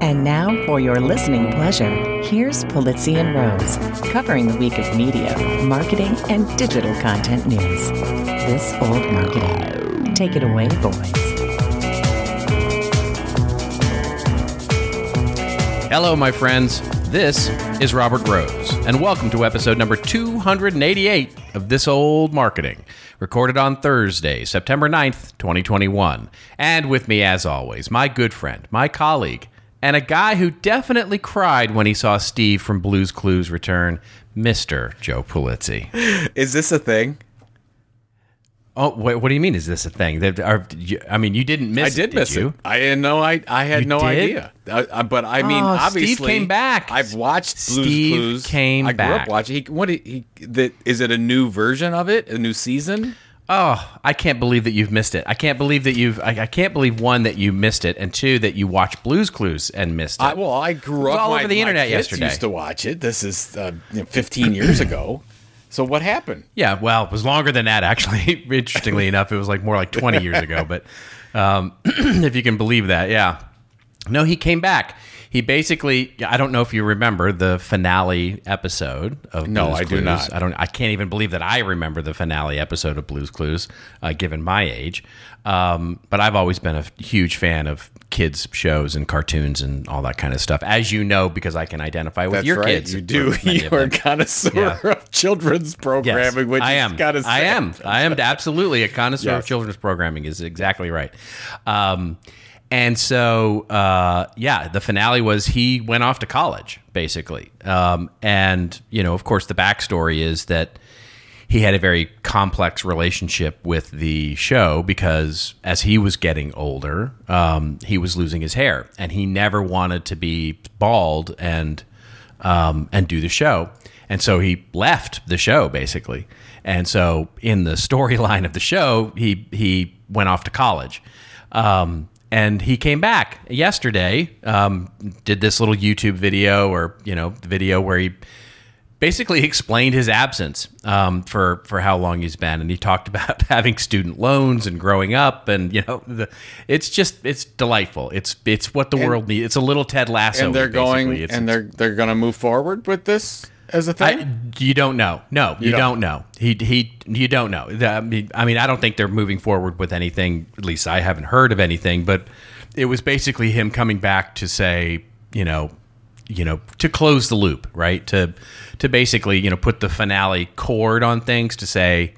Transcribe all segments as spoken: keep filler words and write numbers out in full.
And now, for your listening pleasure, here's Pulizzi and Rose, covering the week of media, marketing, and digital content news. This Old Marketing. Take it away, boys. Hello, my friends. This is Robert Rose, and welcome to episode number two hundred eighty-eight of This Old Marketing, recorded on Thursday, September ninth, twenty twenty-one. And with me, as always, my good friend, my colleague, and a guy who definitely cried when he saw Steve from Blue's Clues return, Mister Joe Pulizzi. Is this a thing? Oh, wait, what do you mean, is this a thing? I mean, you didn't miss it, I did it, miss did you? it. I didn't know. I, I had you no did? idea. Uh, but, I mean, oh, obviously. Steve came back. I've watched Blue's Steve Clues. Steve came I back. I grew up watching. He, what, he, the, is it a new version of it? A new season? Oh, I can't believe that you've missed it. I can't believe that you've... I, I can't believe, one, that you missed it, and two, that you watched Blue's Clues and missed it. I, well, I grew up... all my, over the internet yesterday. I used to watch it. This is uh, you know, fifteen years ago. So what happened? Yeah, well, it was longer than that, actually. Interestingly enough, it was like more like twenty years ago. But um, if you can believe that, yeah. No, he came back. He basically, I don't know if you remember the finale episode of no, Blue's I Clues. No, I do not. I don't. I can't even believe that I remember the finale episode of Blue's Clues, uh, given my age. Um, but I've always been a huge fan of kids' shows and cartoons and all that kind of stuff, as you know, because I can identify with That's your right. kids. You do. You are a connoisseur yeah. of children's programming. Yes, which I am. Gotta say. I am. I am absolutely a connoisseur yes. of children's programming. Is exactly right. Um, And so, uh, yeah, the finale was he went off to college, basically. Um, and, you know, of course, the backstory is that he had a very complex relationship with the show because as he was getting older, um, he was losing his hair. And he never wanted to be bald and um, and do the show. And so he left the show, basically. And so in the storyline of the show, he, he went off to college. Um And he came back yesterday, um, did this little YouTube video or, you know, video where he basically explained his absence um, for, for how long he's been. And he talked about having student loans and growing up. And, you know, the, it's just it's delightful. It's it's what the and, world needs. It's a little Ted Lasso. And they're going it's, and they're they're going to move forward with this as a thing? I, you don't know. No, you, you don't. don't know. He he. You don't know. I mean, I don't think they're moving forward with anything. At least I haven't heard of anything. But it was basically him coming back to say, you know, you know, to close the loop, right? To to basically, you know, put the finale chord on things to say,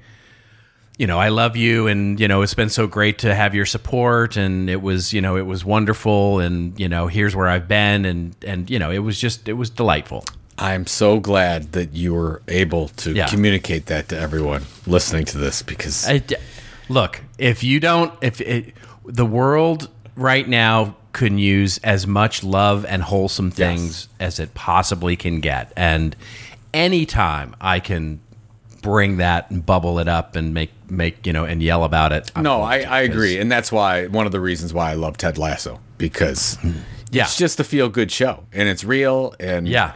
you know, I love you, and you know, it's been so great to have your support, and it was, you know, it was wonderful, and you know, here's where I've been, and and you know, it was just, it was delightful. I'm so glad that you were able to yeah. communicate that to everyone listening to this because I, look, if you don't, if it, the world right now can use as much love and wholesome things yes. as it possibly can get. And anytime I can bring that and bubble it up and make, make, you know, and yell about it. I'm no, I, I agree. And that's why one of the reasons why I love Ted Lasso, because yeah. it's just a feel good show and it's real. And yeah.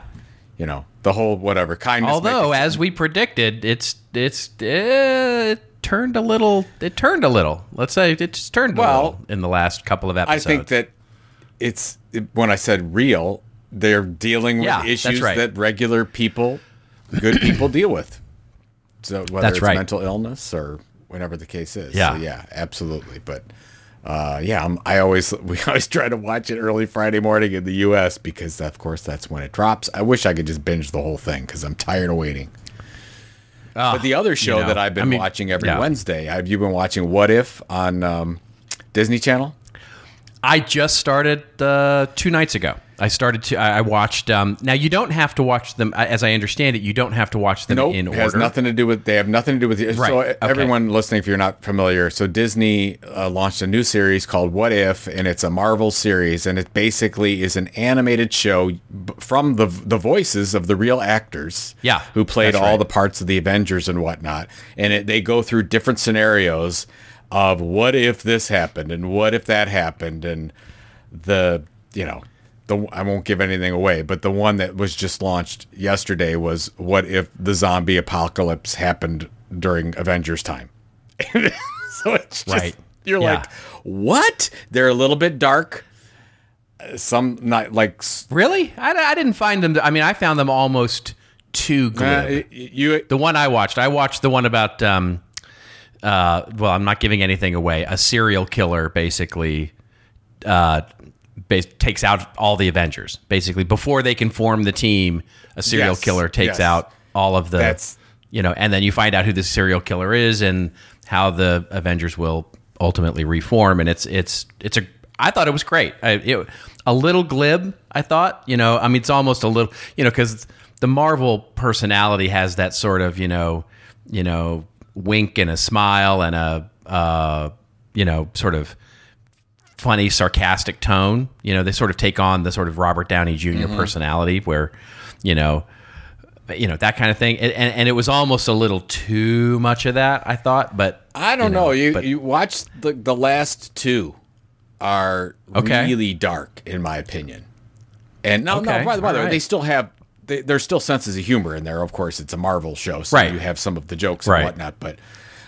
you know, the whole whatever kindness. Although, making. as we predicted, it's it's uh, it turned a little. It turned a little. Let's say it just turned well, a little in the last couple of episodes. I think that it's it, when I said real, they're dealing with yeah, issues right. that regular people, good people, deal with. So whether that's it's right. mental illness or whatever the case is. Yeah, so yeah, absolutely. But uh, yeah, I'm, I always we always try to watch it early Friday morning in the U S because, of course, that's when it drops. I wish I could just binge the whole thing because I'm tired of waiting. Uh, but the other show you know, that I've been I mean, watching every yeah. Wednesday, have you been watching What If on um, Disney Channel? I just started uh, two nights ago. I started to. I watched. Um, now you don't have to watch them, as I understand it. You don't have to watch them nope, in order. It has nothing to do with. They have nothing to do with. Right. So okay. everyone listening, if you're not familiar, so Disney uh, launched a new series called What If, and it's a Marvel series, and it basically is an animated show from the the voices of the real actors, yeah, who played all right. the parts of the Avengers and whatnot, and it, they go through different scenarios of what if this happened and what if that happened, and the you know. The, I won't give anything away, but the one that was just launched yesterday was what if the zombie apocalypse happened during Avengers time? So it's just, right. you're yeah. like, what? They're a little bit dark. Some not like really. I, I didn't find them. I mean, I found them almost too glib. Uh, you the one I watched. I watched the one about. Um, uh, well, I'm not giving anything away. A serial killer basically uh, bas- takes out all the Avengers. Basically, before they can form the team, a serial yes, killer takes yes. out all of the. That's, you know, and then you find out who the serial killer is and how the Avengers will ultimately reform. And it's it's it's a. I thought it was great. I, it, a little glib, I thought, you know, I mean, it's almost a little, you know, because the Marvel personality has that sort of, you know, you know, wink and a smile and a, uh, you know, sort of funny, sarcastic tone. You know, they sort of take on the sort of Robert Downey Junior Mm-hmm. personality where, you know, you know, that kind of thing. And, and, and it was almost a little too much of that, I thought, but I don't you know, know. You, but, you watched the, the last two. Are okay. really dark, in my opinion. And no, okay. no. By the way, right. they still have they, there's still senses of humor in there. Of course, it's a Marvel show, so right. you have some of the jokes right. and whatnot. But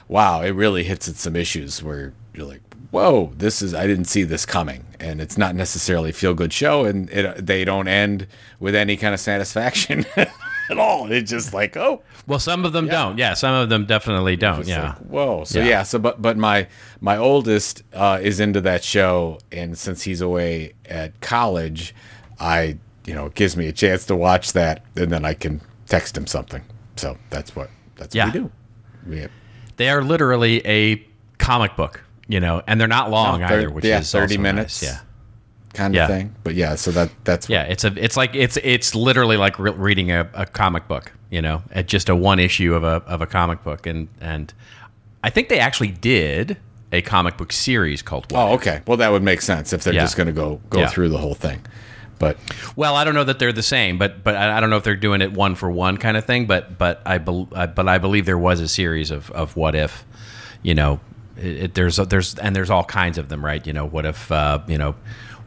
wow, it really hits at some issues where you're like, "Whoa, this is I didn't see this coming." And it's not necessarily a feel-good show, and it, they don't end with any kind of satisfaction at all. It's just like, oh, well, some of them yeah. don't. Yeah, some of them definitely don't. Yeah, like, whoa. So yeah. yeah, so but but my. My oldest uh, is into that show, and since he's away at college, I, you know, it gives me a chance to watch that, and then I can text him something. So that's what that's yeah. what we do. We have, they are literally a comic book, you know, and they're not long no, they're, either, which yeah, is thirty minutes, nice. yeah, kind of yeah. thing. But yeah, so that that's what, yeah, it's a it's like it's it's literally like re- reading a, a comic book, you know, at just a one issue of a of a comic book, and and I think they actually did. A comic book series called What If. Oh, okay. Well, that would make sense if they're yeah. just going to go go yeah. through the whole thing. But well, I don't know that they're the same, but but I don't know if they're doing it one for one kind of thing. But but I be, but I believe there was a series of, of What If, you know, it, it, there's there's and there's all kinds of them, right? You know, what if uh, you know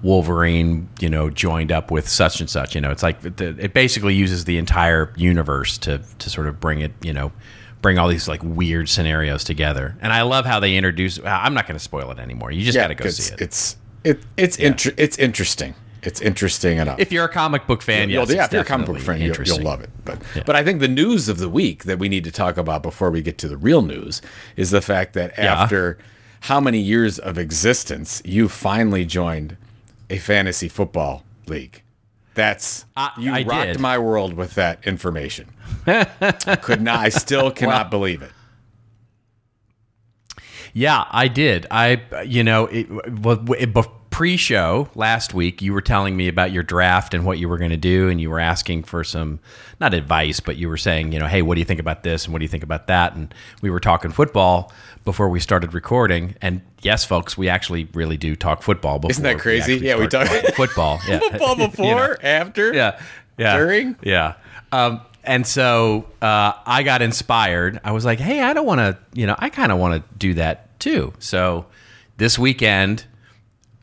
Wolverine, you know, joined up with such and such? You know, it's like it basically uses the entire universe to to sort of bring it, you know. Bring all these like weird scenarios together. And I love how they introduce, I'm not going to spoil it anymore. You just yeah, got to go see it. It's, it, it's, yeah. inter- it's interesting. It's interesting enough. If you're a comic book fan, you'll, yes, yeah, if you're a comic book fan, you'll, you'll love it. But, yeah. but I think the news of the week that we need to talk about before we get to the real news is the fact that yeah. after how many years of existence, you finally joined a fantasy football league. That's I, you I rocked did. my world with that information. I could not. I still cannot wow. believe it. Yeah, I did. I you know, it, it, it, pre-show last week, you were telling me about your draft and what you were going to do, and you were asking for some not advice, but you were saying, you know, hey, what do you think about this and what do you think about that? And we were talking football before we started recording, and yes, folks, we actually really do talk football. Before Isn't that crazy? We yeah, we talk football. Yeah. Football before, you know. after, yeah, yeah, during, yeah. Um, and so uh, I got inspired. I was like, hey, I don't want to, you know, I kind of want to do that too. So this weekend,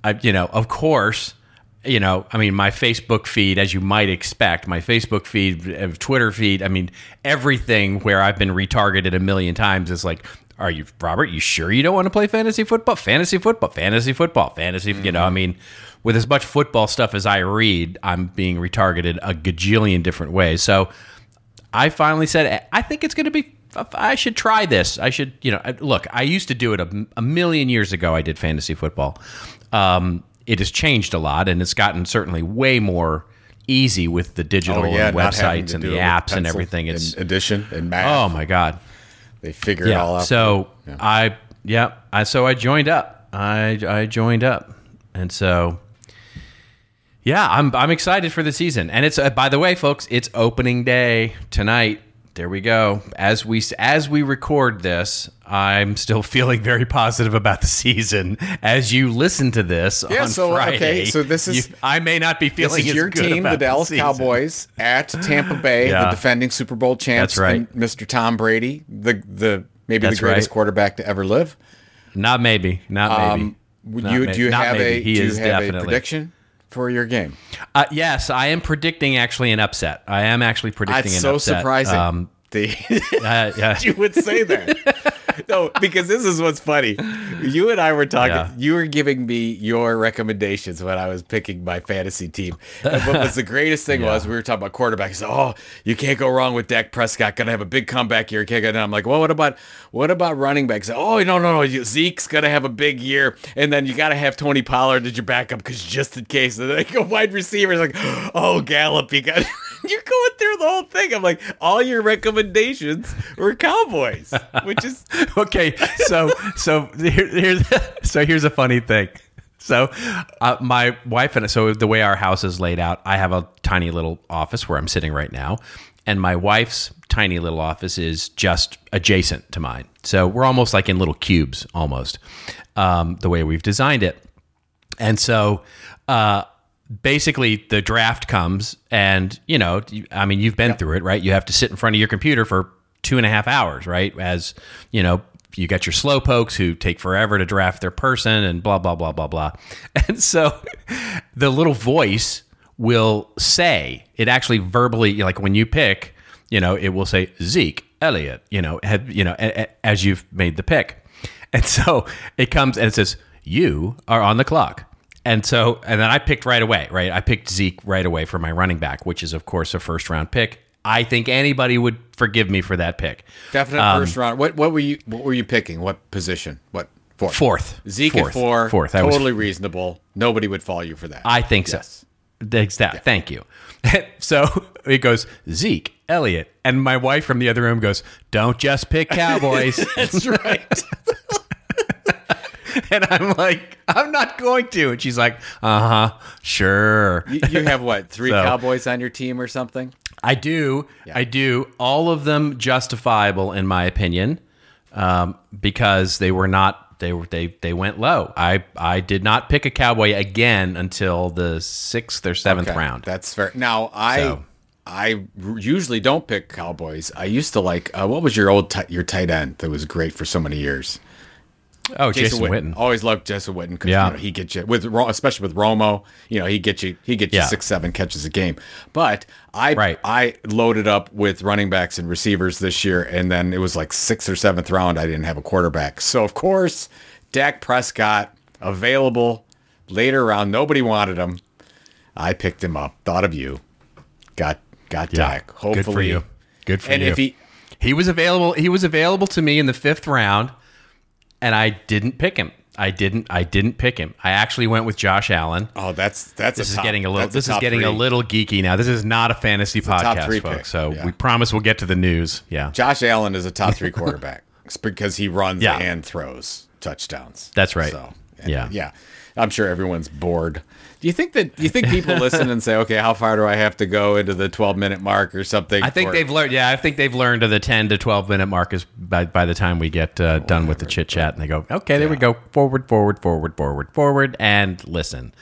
I, you know, of course, you know, I mean, my Facebook feed, as you might expect, my Facebook feed, Twitter feed, I mean, everything where I've been retargeted a million times is like, are you, Robert, you sure you don't want to play fantasy football? Fantasy football, fantasy football, fantasy, mm-hmm. you know, I mean, with as much football stuff as I read, I'm being retargeted a gajillion different ways. So I finally said, I think it's going to be, I should try this. I should, you know, look, I used to do it a, a million years ago. I did fantasy football. Um, it has changed a lot, and it's gotten certainly way more easy with the digital oh, yeah, and websites and the apps and everything. It's addition and math. Oh my God, they figure yeah. it all out. So yeah. I, yeah, I so I joined up. I I joined up, and so yeah, I'm I'm excited for the season. And it's uh, by the way, folks, it's opening day tonight. There we go. As we as we record this, I'm still feeling very positive about the season. As you listen to this yeah, on so, Friday, okay, so this is you, I may not be feeling this is as your good team, about the Dallas the Cowboys, at Tampa Bay, yeah. the defending Super Bowl champs, that's right. Mister Tom Brady, the the maybe that's the greatest right. quarterback to ever live. Not maybe, not maybe. Um, not you, do you have maybe. a he do you have definitely. a prediction? For your game, uh, yes, I am predicting actually an upset. I am actually predicting That's an so upset. That's so surprising. Um, the, uh, yeah. You would say that. No, because this is what's funny. You and I were talking. Yeah. You were giving me your recommendations when I was picking my fantasy team. And what was the greatest thing yeah. was we were talking about quarterbacks. Oh, you can't go wrong with Dak Prescott. Gonna have a big comeback year. Can't go down. I'm like, well, what about what about running backs? Oh, no, no, no. Zeke's gonna have a big year, and then you gotta have Tony Pollard as your backup because just in case. And then like a wide receiver, like, oh, Gallup, you got. You're going through the whole thing. I'm like, all your recommendations were Cowboys, which is okay. So, so here, here's so here's a funny thing. So, uh, my wife and I, so the way our house is laid out, I have a tiny little office where I'm sitting right now, and my wife's tiny little office is just adjacent to mine. So we're almost like in little cubes, almost um, the way we've designed it, and so. Uh, Basically, the draft comes and, you know, I mean, you've been yep. through it, right? You have to sit in front of your computer for two and a half hours, right? As, you know, you got your slow pokes who take forever to draft their person and blah, blah, blah, blah, blah. And so the little voice will say, it actually verbally, like when you pick, you know, it will say Zeke Elliott, you know, had, you know, a, a, as you've made the pick. And so it comes and it says, you are on the clock. And so, and then I picked right away, right? I picked Zeke right away for my running back, which is, of course, a first round pick. I think anybody would forgive me for that pick. Definite um, first round. What what were you what were you picking? What position? What fourth? Fourth. Zeke fourth, at four. Fourth. I totally was, reasonable. Nobody would fall you for that. I think yes. so. That's that. Yeah. Thank you. So it goes Zeke Elliott, and my wife from the other room goes, "Don't just pick Cowboys." That's right. And I'm like, I'm not going to. And she's like, uh-huh, sure. You, you have, what, three so, Cowboys on your team or something? I do. Yeah. I do. All of them justifiable, in my opinion, um, because they were not, they were they they went low. I, I did not pick a Cowboy again until the sixth or seventh okay, round. That's fair. Now, I... So. I usually don't pick Cowboys. I used to like, uh, what was your old t- your tight end that was great for so many years? Oh, Jason, Jason Witten. Witten. Always loved Jason Witten because yeah. you know, he gets you with, especially with Romo. You know, he gets you, he gets you yeah. six, seven catches a game. But I, right. I loaded up with running backs and receivers this year, and then it was like sixth or seventh round. I didn't have a quarterback, so of course, Dak Prescott available later round. Nobody wanted him. I picked him up. Thought of you. Got got yeah. Dak. Hopefully, good for you. Good for and you. If he he was available, he was available to me in the fifth round. And I didn't pick him. I didn't. I didn't pick him. I actually went with Josh Allen. Oh, that's that's. This a top, is getting a little. This a is getting three. a little geeky now. This is not a fantasy it's podcast, a three folks. Pick. So yeah. we promise we'll get to the news. Yeah, Josh Allen is a top three quarterback because he runs yeah. and throws touchdowns. That's right. So, yeah, yeah. I'm sure everyone's bored. Do you think that? Do you think people listen and say, "Okay, how far do I have to go into the twelve minute mark or something?" I think or, they've learned. Yeah, I think they've learned to the ten to twelve minute mark is by by the time we get uh, done whatever, with the chit chat, and they go, "Okay, there yeah. we go, forward, forward, forward, forward, forward, and listen."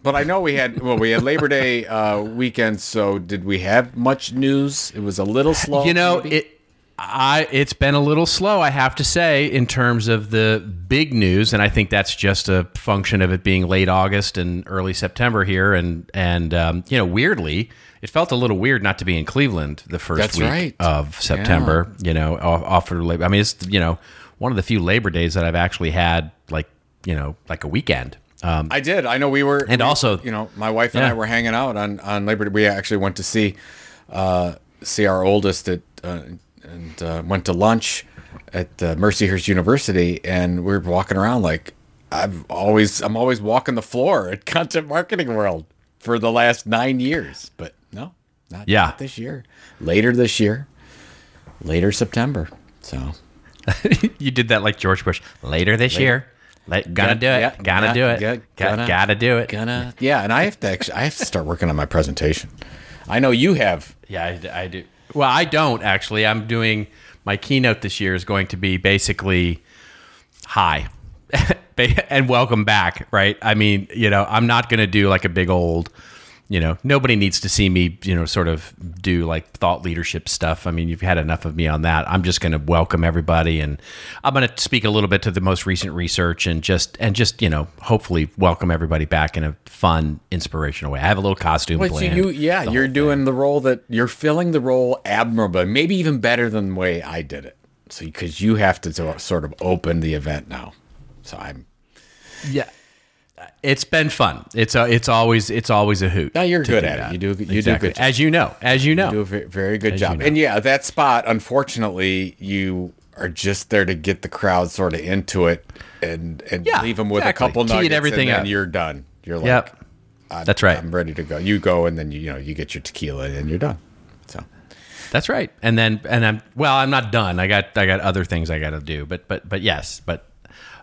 But I know we had well, we had Labor Day uh, weekend, so did we have much news? It was a little slow. You know maybe? it. I, it's been a little slow, I have to say, in terms of the big news, and I think that's just a function of it being late August and early September here, and and um, you know, weirdly, it felt a little weird not to be in Cleveland the first that's week right. of September. Yeah. You know, off, off for Labor. I mean, it's you know one of the few Labor Days that I've actually had like you know like a weekend. Um, I did. I know we were, and we, also you know, my wife and yeah. I were hanging out on on Labor Day. We actually went to see uh, see our oldest at. Uh, and uh, went to lunch at uh, Mercyhurst University, and we were walking around like I've always I'm always walking the floor at Content Marketing World for the last nine years, but no, not, yeah. not this year. Later this year, later September. So you did that like George Bush. Later this later. year, Let, gonna, gonna do it. Yeah, gonna, gonna do it. Gonna, gonna, gotta do it. Gonna yeah. And I have to actually I have to start working on my presentation. I know you have. Yeah, I, I do. Well, I don't actually. I'm doing my keynote this year is going to be basically hi and welcome back, right? I mean, you know, I'm not going to do like a big old, you know, nobody needs to see me, you know, sort of do like thought leadership stuff. I mean, you've had enough of me on that. I'm just going to welcome everybody, and I'm going to speak a little bit to the most recent research and just and just, you know, hopefully welcome everybody back in a fun, inspirational way. I have a little costume well, planned. So you, yeah, you're doing thing. the role that you're filling the role admirably, maybe even better than the way I did it. So because you have to sort of open the event now. So I'm. Yeah. It's been fun. It's a, it's always it's always a hoot. No, you're good at it. You do you exactly. do good job. As you know, as you know, you do a very, very good as job. You know. And yeah, that spot. Unfortunately, you are just there to get the crowd sort of into it and and yeah, leave them with exactly. a couple nuggets, and everything and then up. You're done. You're like, yep. that's right. I'm ready to go. You go, and then you you know you get your tequila, and you're done. So that's right. And then and I'm well, I'm not done. I got I got other things I got to do. But but but yes, but.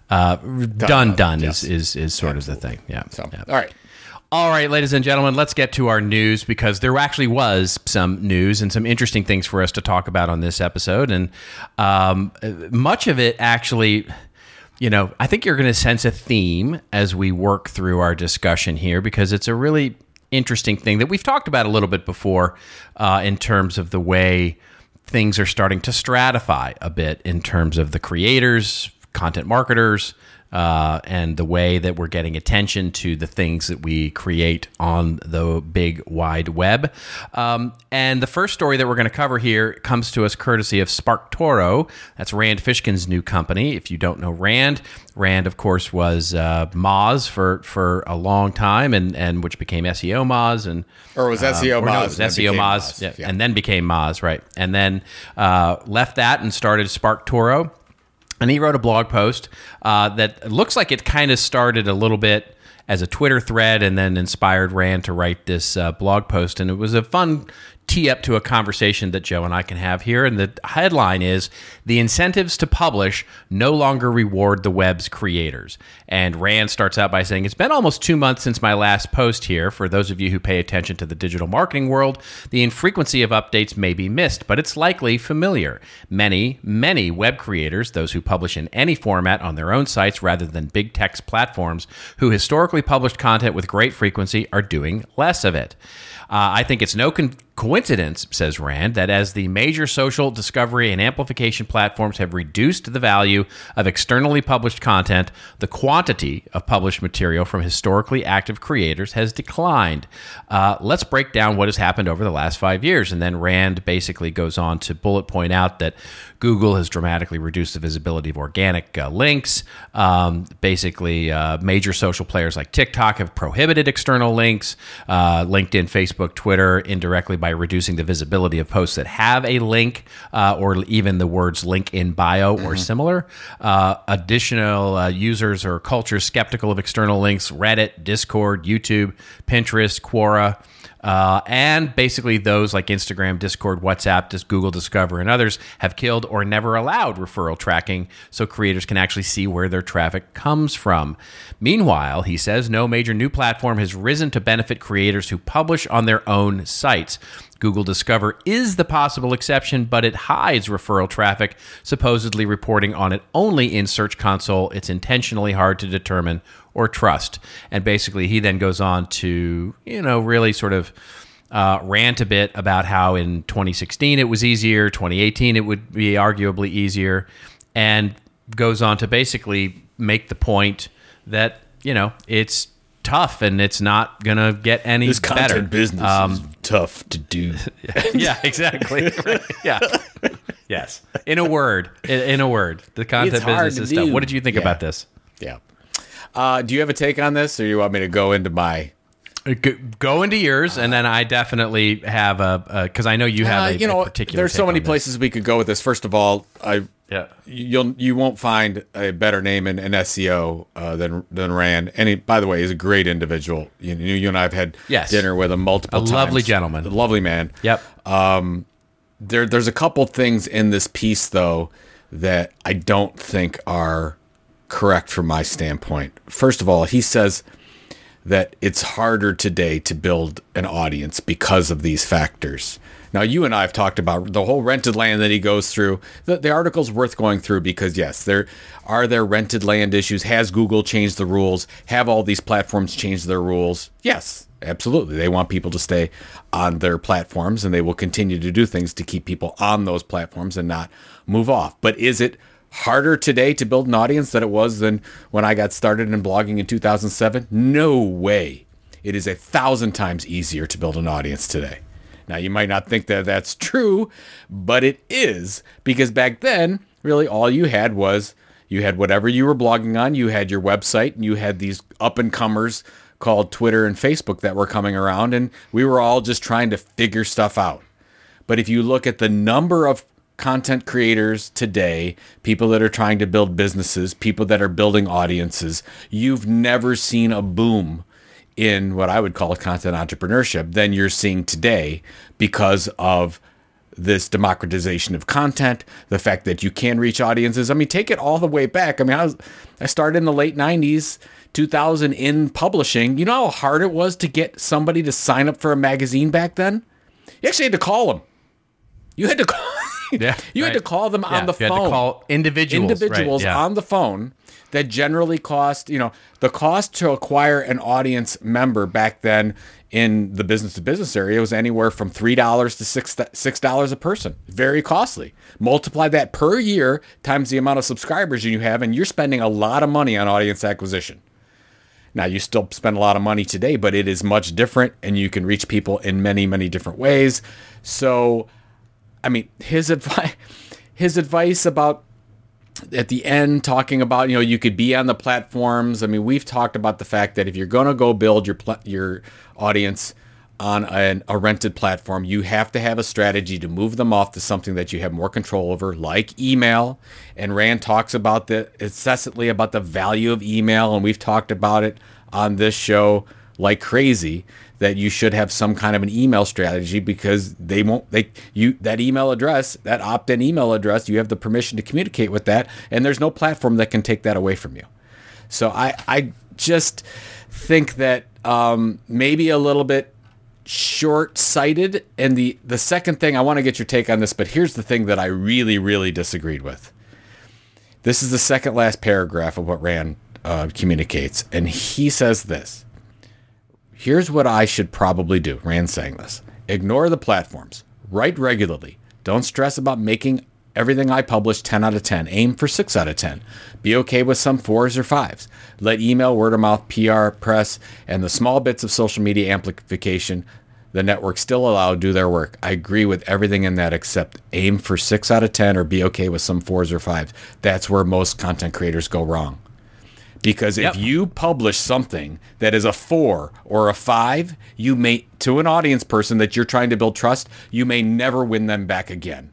Uh, done, done, done yes. is, is, is sort Absolutely. Of the thing. Yeah. So, yeah. All right. All right, ladies and gentlemen, let's get to our news because there actually was some news and some interesting things for us to talk about on this episode. And, um, much of it actually, you know, I think you're going to sense a theme as we work through our discussion here because it's a really interesting thing that we've talked about a little bit before, uh, in terms of the way things are starting to stratify a bit in terms of the creators, content marketers, uh, and the way that we're getting attention to the things that we create on the big wide web. Um, and the first story that we're going to cover here comes to us courtesy of SparkToro. That's Rand Fishkin's new company. If you don't know Rand, Rand, of course, was uh, Moz for, for a long time, and, and which became S E O Moz. And, or was um, SEO or Moz. No, it was S E O Moz, Moz. Yeah, yeah. And then became Moz, right. And then uh, left that and started SparkToro. And he wrote a blog post uh, that looks like it kind of started a little bit as a Twitter thread and then inspired Rand to write this uh, blog post. And it was a fun tee up to a conversation that Joe and I can have here. And the headline is, "The Incentives to Publish No Longer Reward the Web's Creators." And Rand starts out by saying, "It's been almost two months since my last post here. For those of you who pay attention to the digital marketing world, the infrequency of updates may be missed, but it's likely familiar. Many, many web creators, those who publish in any format on their own sites rather than big tech platforms, who historically published content with great frequency are doing less of it. Uh, I think it's no con- coincidence," says Rand, "that as the major social discovery and amplification platforms have reduced the value of externally published content, the quantity of published material from historically active creators has declined. Uh, let's break down what has happened over the last five years. And then Rand basically goes on to bullet point out that Google has dramatically reduced the visibility of organic uh, links. Um, basically, uh, major social players like TikTok have prohibited external links. Uh, LinkedIn, Facebook, Twitter indirectly by reducing the visibility of posts that have a link uh, or even the words link in bio or mm-hmm. similar. Uh, additional uh, users or cultures skeptical of external links, Reddit, Discord, YouTube, Pinterest, Quora, uh, and basically those like Instagram, Discord, WhatsApp, Google Discover, and others have killed or never allowed referral tracking so creators can actually see where their traffic comes from. Meanwhile," he says, "no major new platform has risen to benefit creators who publish on their own sites. Google Discover is the possible exception, but it hides referral traffic, supposedly reporting on it only in Search Console. It's intentionally hard to determine or trust." And basically, he then goes on to, you know, really sort of uh, rant a bit about how in twenty sixteen it was easier, twenty eighteen it would be arguably easier, and goes on to basically make the point that, you know, it's tough and it's not gonna get any this better. Content business um, is tough to do. Yeah, exactly. Right. Yeah. Yes. In a word, in a word, the content business is tough. What did you think yeah. about this? Yeah. Uh, do you have a take on this, or you want me to go into my go into yours, uh, and then I definitely have a because uh, I know you have uh, a, you know, a particular. There's so many places we could go with this. First of all, I. Yeah, you'll you won't find a better name in, in S E O uh, than than Rand. And he, by the way, he's a great individual. You, you and I have had yes. dinner with him multiple a times. A lovely gentleman, a lovely man. Yep. Um, there there's a couple things in this piece though that I don't think are correct from my standpoint. First of all, he says that it's harder today to build an audience because of these factors. Now, you and I have talked about the whole rented land that he goes through. The, the article's worth going through because, yes, there are there rented land issues? Has Google changed the rules? Have all these platforms changed their rules? Yes, absolutely. They want people to stay on their platforms, and they will continue to do things to keep people on those platforms and not move off. But is it harder today to build an audience than it was than when I got started in blogging in two thousand seven? No way. It is a thousand times easier to build an audience today. Now, you might not think that that's true, but it is, because back then really all you had was you had whatever you were blogging on, you had your website, and you had these up-and-comers called Twitter and Facebook that were coming around, and we were all just trying to figure stuff out. But if you look at the number of content creators today, people that are trying to build businesses, people that are building audiences, you've never seen a boom in what I would call content entrepreneurship than you're seeing today because of this democratization of content, the fact that you can reach audiences. I mean, take it all the way back. I mean, I, was, I started in the late nineties, two thousand in publishing. You know how hard it was to get somebody to sign up for a magazine back then? You actually had to call them. You had to call yeah, you right. had to call them yeah, on the you phone. You had to call individuals. Individuals right, yeah. on the phone that generally cost, you know, the cost to acquire an audience member back then in the business-to-business area was anywhere from three dollars to six dollars a person. Very costly. Multiply that per year times the amount of subscribers you have, and you're spending a lot of money on audience acquisition. Now, you still spend a lot of money today, but it is much different, and you can reach people in many, many different ways. So, I mean, his advice, his advice about at the end talking about, you know, you could be on the platforms. I mean, we've talked about the fact that if you're going to go build your pl- your audience on an, a rented platform, you have to have a strategy to move them off to something that you have more control over, like email. And Rand talks about the incessantly about the value of email. And we've talked about it on this show like crazy, that you should have some kind of an email strategy, because they won't, they, you, that email address, that opt-in email address, you have the permission to communicate with that, and there's no platform that can take that away from you. So I, I just think that um, maybe a little bit short-sighted. And the, the second thing, I want to get your take on this, but here's the thing that I really, really disagreed with. This is the second last paragraph of what Rand uh, communicates, and he says this. Here's what I should probably do. Rand's saying this. Ignore the platforms. Write regularly. Don't stress about making everything I publish ten out of ten. Aim for six out of ten. Be okay with some fours or fives. Let email, word of mouth, P R, press, and the small bits of social media amplification the network still allow do their work. I agree with everything in that, except aim for six out of ten or be okay with some fours or fives. That's where most content creators go wrong. Because yep. if you publish something that is a four or a five, you may, to an audience person that you're trying to build trust, you may never win them back again.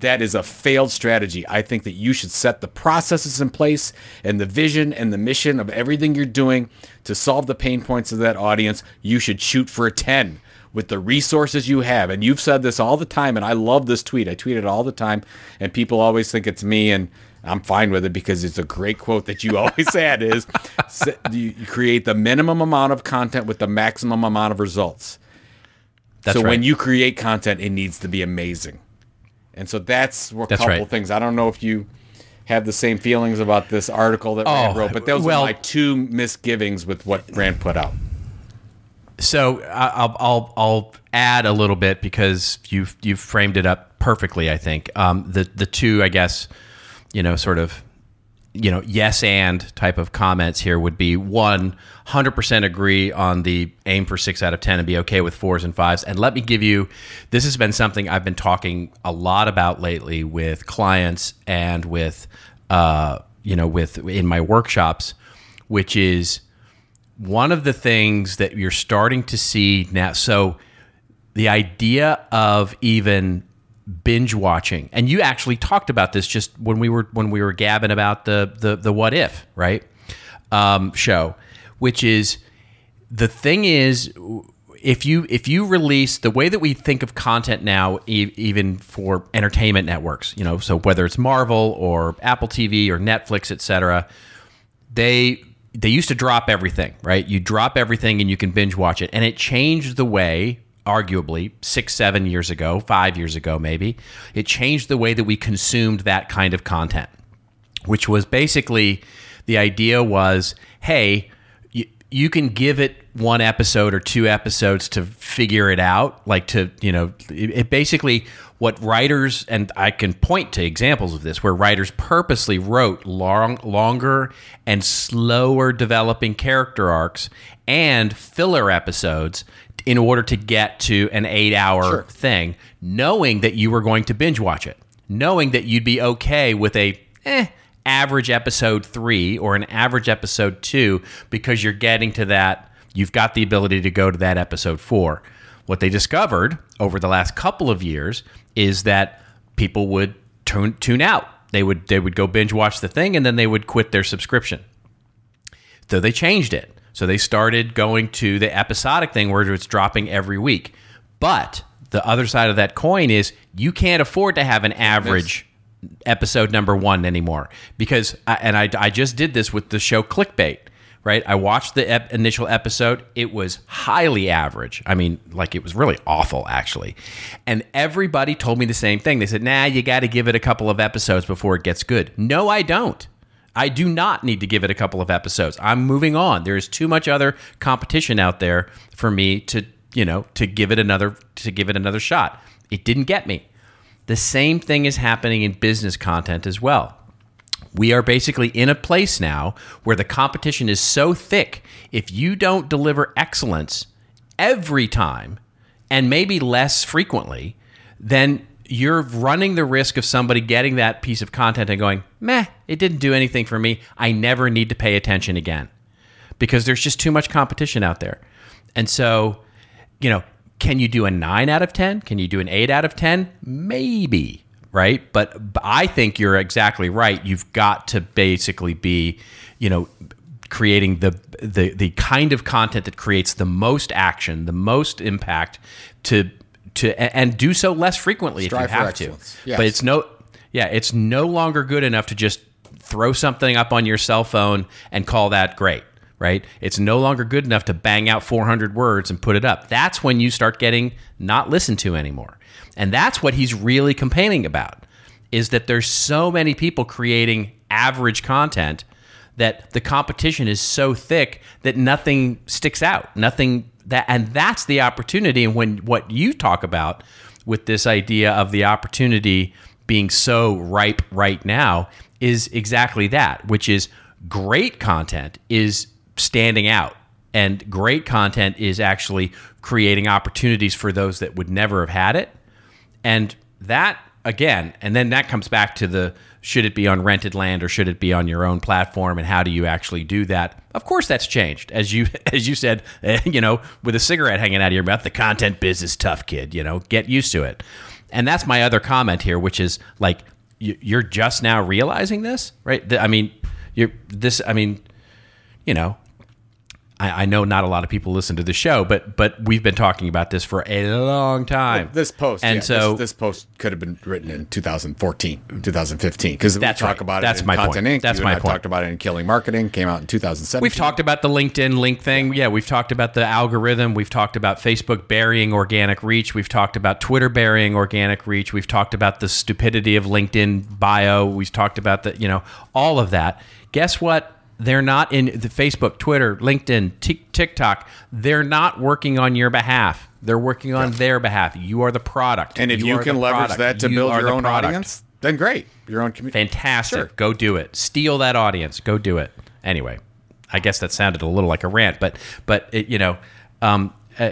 That is a failed strategy. I think that you should set the processes in place and the vision and the mission of everything you're doing to solve the pain points of that audience. You should shoot for a ten with the resources you have. And you've said this all the time, and I love this tweet. I tweet it all the time, and people always think it's me, and I'm fine with it because it's a great quote that you always had is you create the minimum amount of content with the maximum amount of results. That's so right. When you create content, it needs to be amazing. And so that's a that's couple right. things. I don't know if you have the same feelings about this article that oh, Rand wrote, but those well, were my two misgivings with what Rand put out. So I'll, I'll, I'll add a little bit because you've, you've framed it up perfectly, I think. Um, the, the two, I guess... you know, sort of, you know, yes and type of comments here would be one, one hundred percent agree on the aim for six out of ten and be okay with fours and fives. And let me give you, this has been something I've been talking a lot about lately with clients and with, uh, you know, with in my workshops, which is one of the things that you're starting to see now. So the idea of even binge watching, and you actually talked about this just when we were when we were gabbing about the the the What If, right? Um, show, which is the thing is if you if you release the way that we think of content now, e- even for entertainment networks, you know, so whether it's Marvel or Apple T V or Netflix, et cetera, they they used to drop everything, right? You drop everything and you can binge watch it, and it changed the way. Arguably six, seven years ago, five years ago, maybe, it changed the way that we consumed that kind of content, which was basically the idea was, hey, you, you can give it one episode or two episodes to figure it out. Like to, you know, it, it basically what writers, and I can point to examples of this, where writers purposely wrote long, longer and slower developing character arcs and filler episodes in order to get to an eight hour sure. thing, knowing that you were going to binge watch it. knowing that you'd be okay with a eh, average episode three or an average episode two, because you're getting to that, you've got the ability to go to that episode four. What they discovered over the last couple of years is that people would tune tune out. They would they would go binge watch the thing, and then they would quit their subscription. So they changed it. So they started going to the episodic thing where it's dropping every week. But the other side of that coin is you can't afford to have an average episode number one anymore, because I, and I, I just did this with the show Clickbait, right? I watched the ep- initial episode. It was highly average. I mean, like, it was really awful, actually. And everybody told me the same thing. They said, nah, you got to give it a couple of episodes before it gets good. No, I don't. I do not need to give it a couple of episodes. I'm moving on. There is too much other competition out there for me to, you know, to give it another to give it another shot. It didn't get me. The same thing is happening in business content as well. We are basically in a place now where the competition is so thick. If you don't deliver excellence every time, and maybe less frequently, then you're running the risk of somebody getting that piece of content and going, meh, it didn't do anything for me. I never need to pay attention again, because there's just too much competition out there. And so, you know, can you do a nine out of ten? Can you do an eight out of ten? Maybe, right? But, but I think you're exactly right. You've got to basically be, you know, creating the, the, the kind of content that creates the most action, the most impact to To, and do so less frequently if you have to. Yes. But it's no, yeah, it's no longer good enough to just throw something up on your cell phone and call that great, right? It's no longer good enough to bang out four hundred words and put it up. That's when you start getting not listened to anymore. And that's what he's really complaining about, is that there's so many people creating average content that the competition is so thick that nothing sticks out, nothing. That, and that's the opportunity. And when what you talk about with this idea of the opportunity being so ripe right now is exactly that, which is great content is standing out, and great content is actually creating opportunities for those that would never have had it. And that, again, and then that comes back to the, should it be on rented land or should it be on your own platform, and how do you actually do that? Of course that's changed. As you as you said, you know, with a cigarette hanging out of your mouth, the content biz is tough, kid, you know, get used to it. And that's my other comment here, which is like, you're just now realizing this, right? I mean, you're this, I mean, you know, I, I know not a lot of people listen to the show, but but we've been talking about this for a long time. Well, this post, and yeah, so this, this post could have been written in two thousand fourteen, two thousand fifteen, because we talk right. about that's it in my Content point. Incorporated. That's you my point. We talked about it in Killing Marketing, came out in two thousand seventeen. We've talked about the LinkedIn link thing. Yeah, we've talked about the algorithm. We've talked about Facebook burying organic reach. We've talked about Twitter burying organic reach. We've talked about the stupidity of LinkedIn bio. We've talked about the, you know, all of that. Guess what? They're not in the Facebook, Twitter, LinkedIn, t- TikTok. They're not working on your behalf. They're working on yeah. their behalf. You are the product. And if you, you can leverage product, that to you build your own product. audience, then great. Your own community. Fantastic. Sure. Go do it. Steal that audience. Go do it. Anyway, I guess that sounded a little like a rant, but but it, you know, um, uh,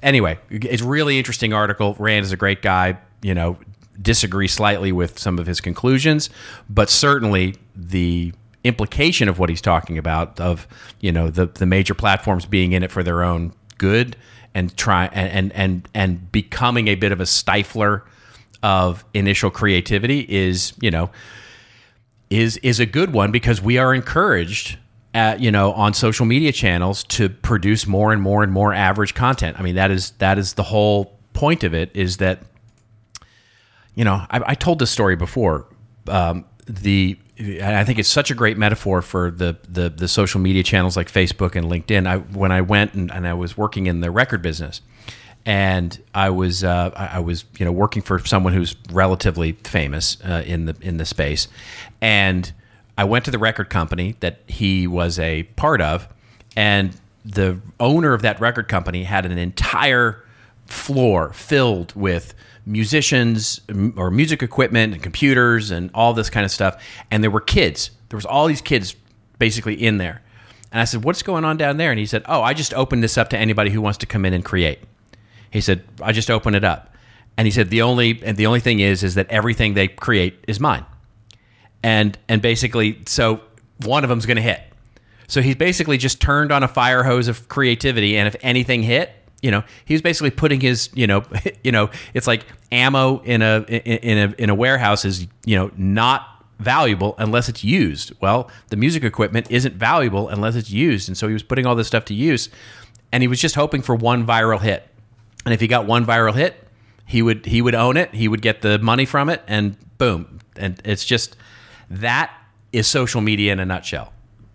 anyway, it's a really interesting article. Rand is a great guy. You know, disagree slightly with some of his conclusions, but certainly the implication of what he's talking about, of, you know, the the major platforms being in it for their own good and try and and and becoming a bit of a stifler of initial creativity is, you know, is is a good one, because we are encouraged at, you know, on social media channels to produce more and more and more average content. I mean, that is that is the whole point of it, is that, you know, I, I told this story before. Um, the I think it's such a great metaphor for the, the the social media channels like Facebook and LinkedIn. I when I went and, and I was working in the record business, and I was uh, I was you know working for someone who's relatively famous uh, in the in the space, and I went to the record company that he was a part of, and the owner of that record company had an entire floor filled with musicians or music equipment and computers and all this kind of stuff. And there were kids. There was all these kids basically in there. And I said, what's going on down there? And he said, oh, I just opened this up to anybody who wants to come in and create. He said, I just opened it up. And he said, the only and the only thing is, is that everything they create is mine. And and basically, so one of them's going to hit. So he's basically just turned on a fire hose of creativity. And if anything hit, you know, he was basically putting his, you know, you know, it's like ammo in a in a in a warehouse is, you know, not valuable unless it's used. Well, the music equipment isn't valuable unless it's used. And so he was putting all this stuff to use, and he was just hoping for one viral hit. And if he got one viral hit, he would he would own it, he would get the money from it, and boom. And it's just, that is social media in a nutshell.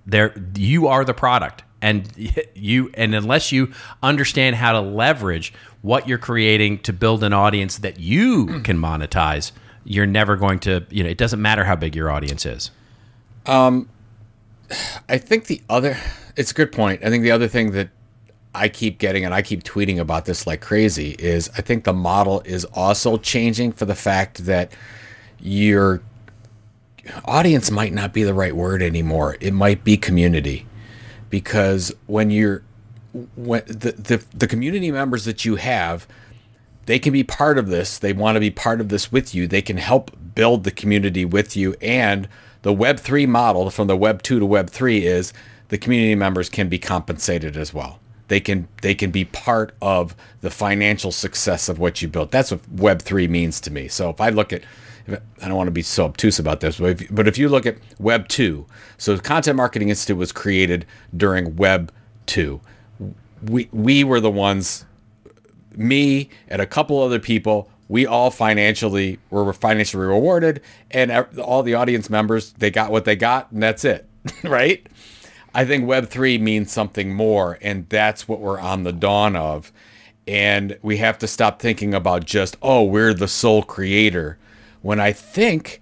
There, you are the product, and you and unless you understand how to leverage what you're creating to build an audience that you can monetize, you're never going to, you know, it doesn't matter how big your audience is. Um, I think the other, it's a good point. I think the other thing that I keep getting, and I keep tweeting about this like crazy, is I think the model is also changing for the fact that your audience might not be the right word anymore. It might be community, because when you're, when the, the, the community members that you have, they can be part of this. They want to be part of this with you. They can help build the community with you. And the Web three model, from the Web two to Web three, is the community members can be compensated as well. They can they can be part of the financial success of what you built. That's what Web three means to me. So if I look at, if I, I don't want to be so obtuse about this, but if, but if you look at Web two, so the Content Marketing Institute was created during Web two. We we were the ones. Me and a couple other people, we all financially were financially rewarded, and all the audience members, they got what they got, and that's it, right? I think Web three means something more, and that's what we're on the dawn of. And we have to stop thinking about just, oh, we're the sole creator, when I think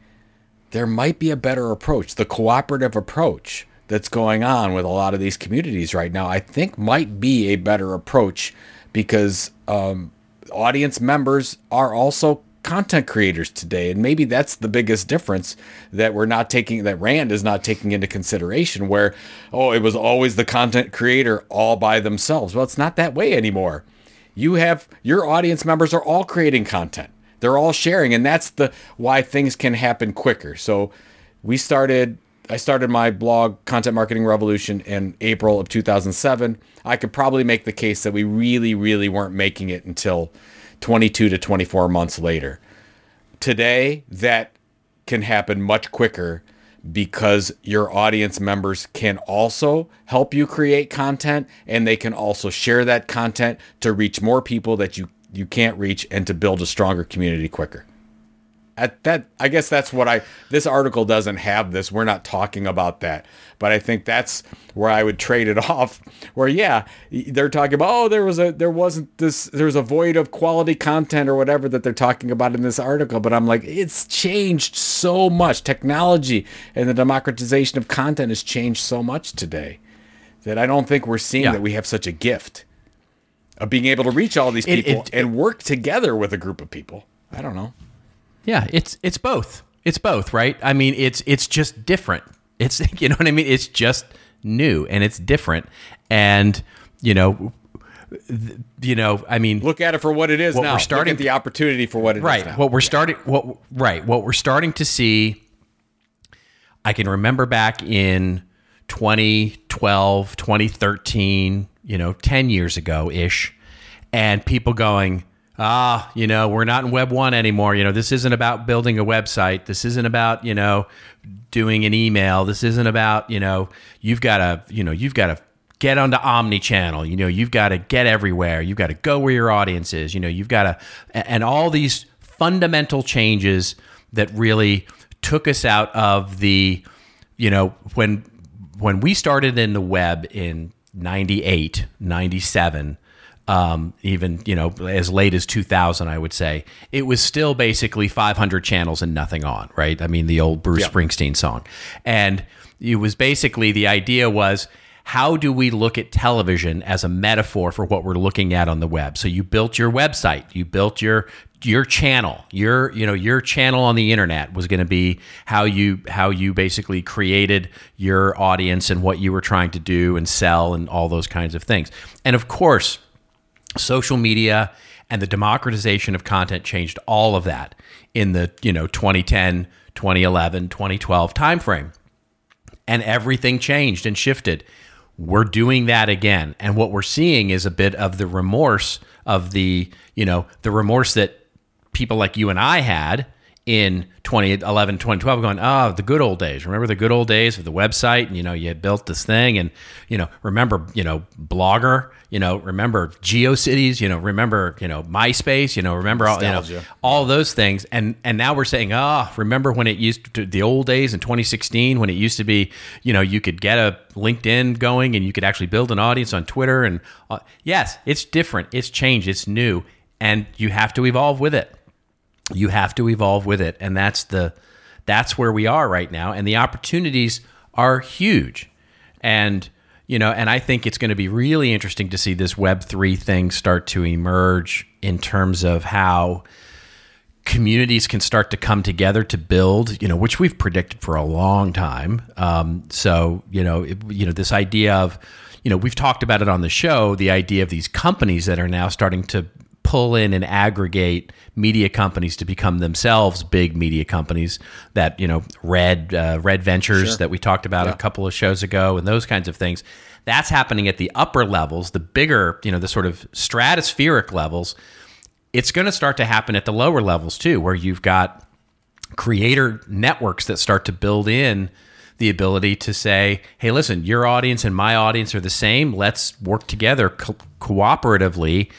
there might be a better approach. The cooperative approach that's going on with a lot of these communities right now, I think might be a better approach, because um, audience members are also content creators today. And maybe that's the biggest difference that we're not taking, that Rand is not taking into consideration, where, oh, it was always the content creator all by themselves. Well, it's not that way anymore. You have, your audience members are all creating content. They're all sharing. And that's the, why things can happen quicker. So we started, I started my blog, Content Marketing Revolution, in April of two thousand seven. I could probably make the case that we really, really weren't making it until twenty-two to twenty-four months later. Today, that can happen much quicker, because your audience members can also help you create content, and they can also share that content to reach more people that you, you can't reach, and to build a stronger community quicker. At that, I guess that's what I, this article doesn't have this. We're not talking about that. But I think that's where I would trade it off, where, yeah, they're talking about, oh, there was a, there wasn't this, there's a void of quality content or whatever that they're talking about in this article. But I'm like, it's changed so much. Technology and the democratization of content has changed so much today that I don't think we're seeing yeah. that we have such a gift of being able to reach all these people it, it, and work together with a group of people. I don't know. Yeah, it's it's both. It's both, right? I mean, it's it's just different. It's, you know what I mean? It's just new, and it's different. And, you know, th- you know, I mean, look at it for what it is what now. We're starting, look at the opportunity for what it right, is now. What we're yeah. starting what right, what we're starting to see. I can remember back in twenty twelve, twenty thirteen, you know, ten years ago-ish, and people going, ah, you know, we're not in Web one anymore. You know, this isn't about building a website. This isn't about, you know, doing an email. This isn't about, you know, you've got to, you know, you've got to get onto omnichannel. You know, you've got to get everywhere. You've got to go where your audience is. You know, you've got to, and all these fundamental changes that really took us out of the, you know, when when we started in the web in ninety-eight, ninety-seven. Um, even, you know, as late as two thousand, I would say, it was still basically five hundred channels and nothing on, right? I mean, the old Bruce yep. Springsteen song. And it was basically, the idea was, how do we look at television as a metaphor for what we're looking at on the web? So you built your website, you built your your channel, your you know your channel on the internet was going to be how you how you basically created your audience and what you were trying to do and sell and all those kinds of things. And of course, social media and the democratization of content changed all of that in the, you know, twenty ten, twenty eleven, twenty twelve timeframe. And everything changed and shifted. We're doing that again. And what we're seeing is a bit of the remorse of the, you know, the remorse that people like you and I had in twenty eleven, twenty twelve, going, oh, the good old days. Remember the good old days of the website? And, you know, you built this thing and, you know, remember, you know, Blogger, you know, remember GeoCities, you know, remember, you know, MySpace, you know, remember all, you know, all those things. And and now we're saying, oh, remember when it used to, the old days in twenty sixteen, when it used to be, you know, you could get a LinkedIn going and you could actually build an audience on Twitter. And uh, yes, it's different. It's changed. It's new. And you have to evolve with it. You have to evolve with it. And that's the that's where we are right now. And the opportunities are huge. And, you know, and I think it's going to be really interesting to see this Web three thing start to emerge in terms of how communities can start to come together to build, you know, which we've predicted for a long time. Um, so, you know, it, you know, this idea of, you know, we've talked about it on the show, the idea of these companies that are now starting to pull in and aggregate media companies to become themselves big media companies that, you know, Red, uh, Red Ventures sure. that we talked about yeah. a couple of shows ago and those kinds of things. That's happening at the upper levels, the bigger, you know, the sort of stratospheric levels. It's going to start to happen at the lower levels too, where you've got creator networks that start to build in the ability to say, hey, listen, your audience and my audience are the same. Let's work together co- cooperatively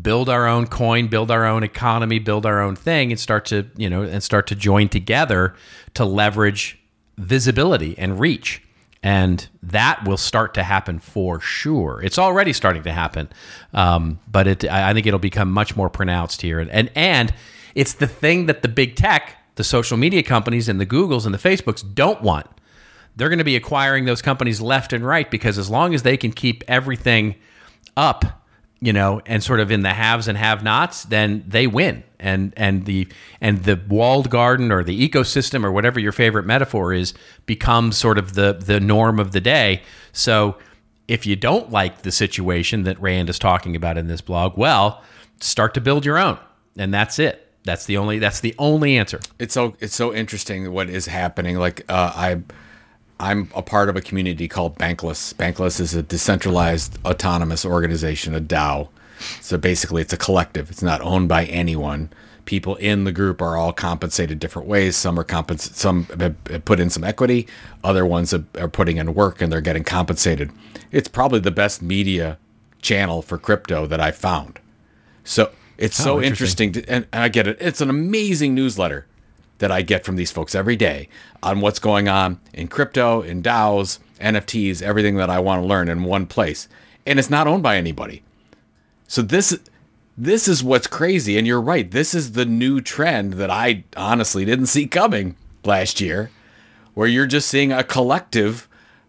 build our own coin, build our own economy, build our own thing, and start to, you know, and start to join together to leverage visibility and reach. And that will start to happen for sure. It's already starting to happen. Um, but it, I think it'll become much more pronounced here. And, and, and it's the thing that the big tech, the social media companies and the Googles and the Facebooks don't want. They're going to be acquiring those companies left and right, because as long as they can keep everything up, you know, and sort of in the haves and have-nots, then they win. And and the and the walled garden or the ecosystem or whatever your favorite metaphor is becomes sort of the the norm of the day. So if you don't like the situation that Rand is talking about in this blog, well, start to build your own. And that's it. That's the only that's the only answer. It's so it's so interesting what is happening. Like uh, I I'm a part of a community called Bankless. Bankless is a decentralized autonomous organization, a DAO. So basically it's a collective. It's not owned by anyone. People in the group are all compensated different ways. Some are compens- some have put in some equity. Other ones are putting in work and they're getting compensated. It's probably the best media channel for crypto that I've found. So it's oh, so interesting. interesting to, and I get it. It's an amazing newsletter that I get from these folks every day on what's going on in crypto, in DAOs, N F Ts, everything that I want to learn in one place. And it's not owned by anybody. So this this is what's crazy. And you're right. This is the new trend that I honestly didn't see coming last year, where you're just seeing a collective,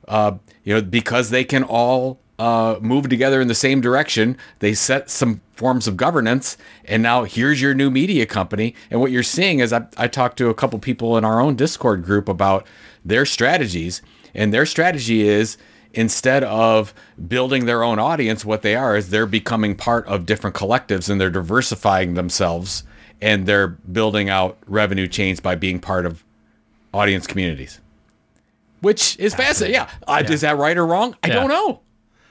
uh, you know, because they can all uh, move together in the same direction. They set some forms of governance, and now here's your new media company. And what you're seeing is I, I talked to a couple people in our own Discord group about their strategies, and their strategy is, instead of building their own audience, what they are is they're becoming part of different collectives, and they're diversifying themselves, and they're building out revenue chains by being part of audience communities, which is fascinating. Yeah. Uh, yeah. Is that right or wrong? I yeah. don't know.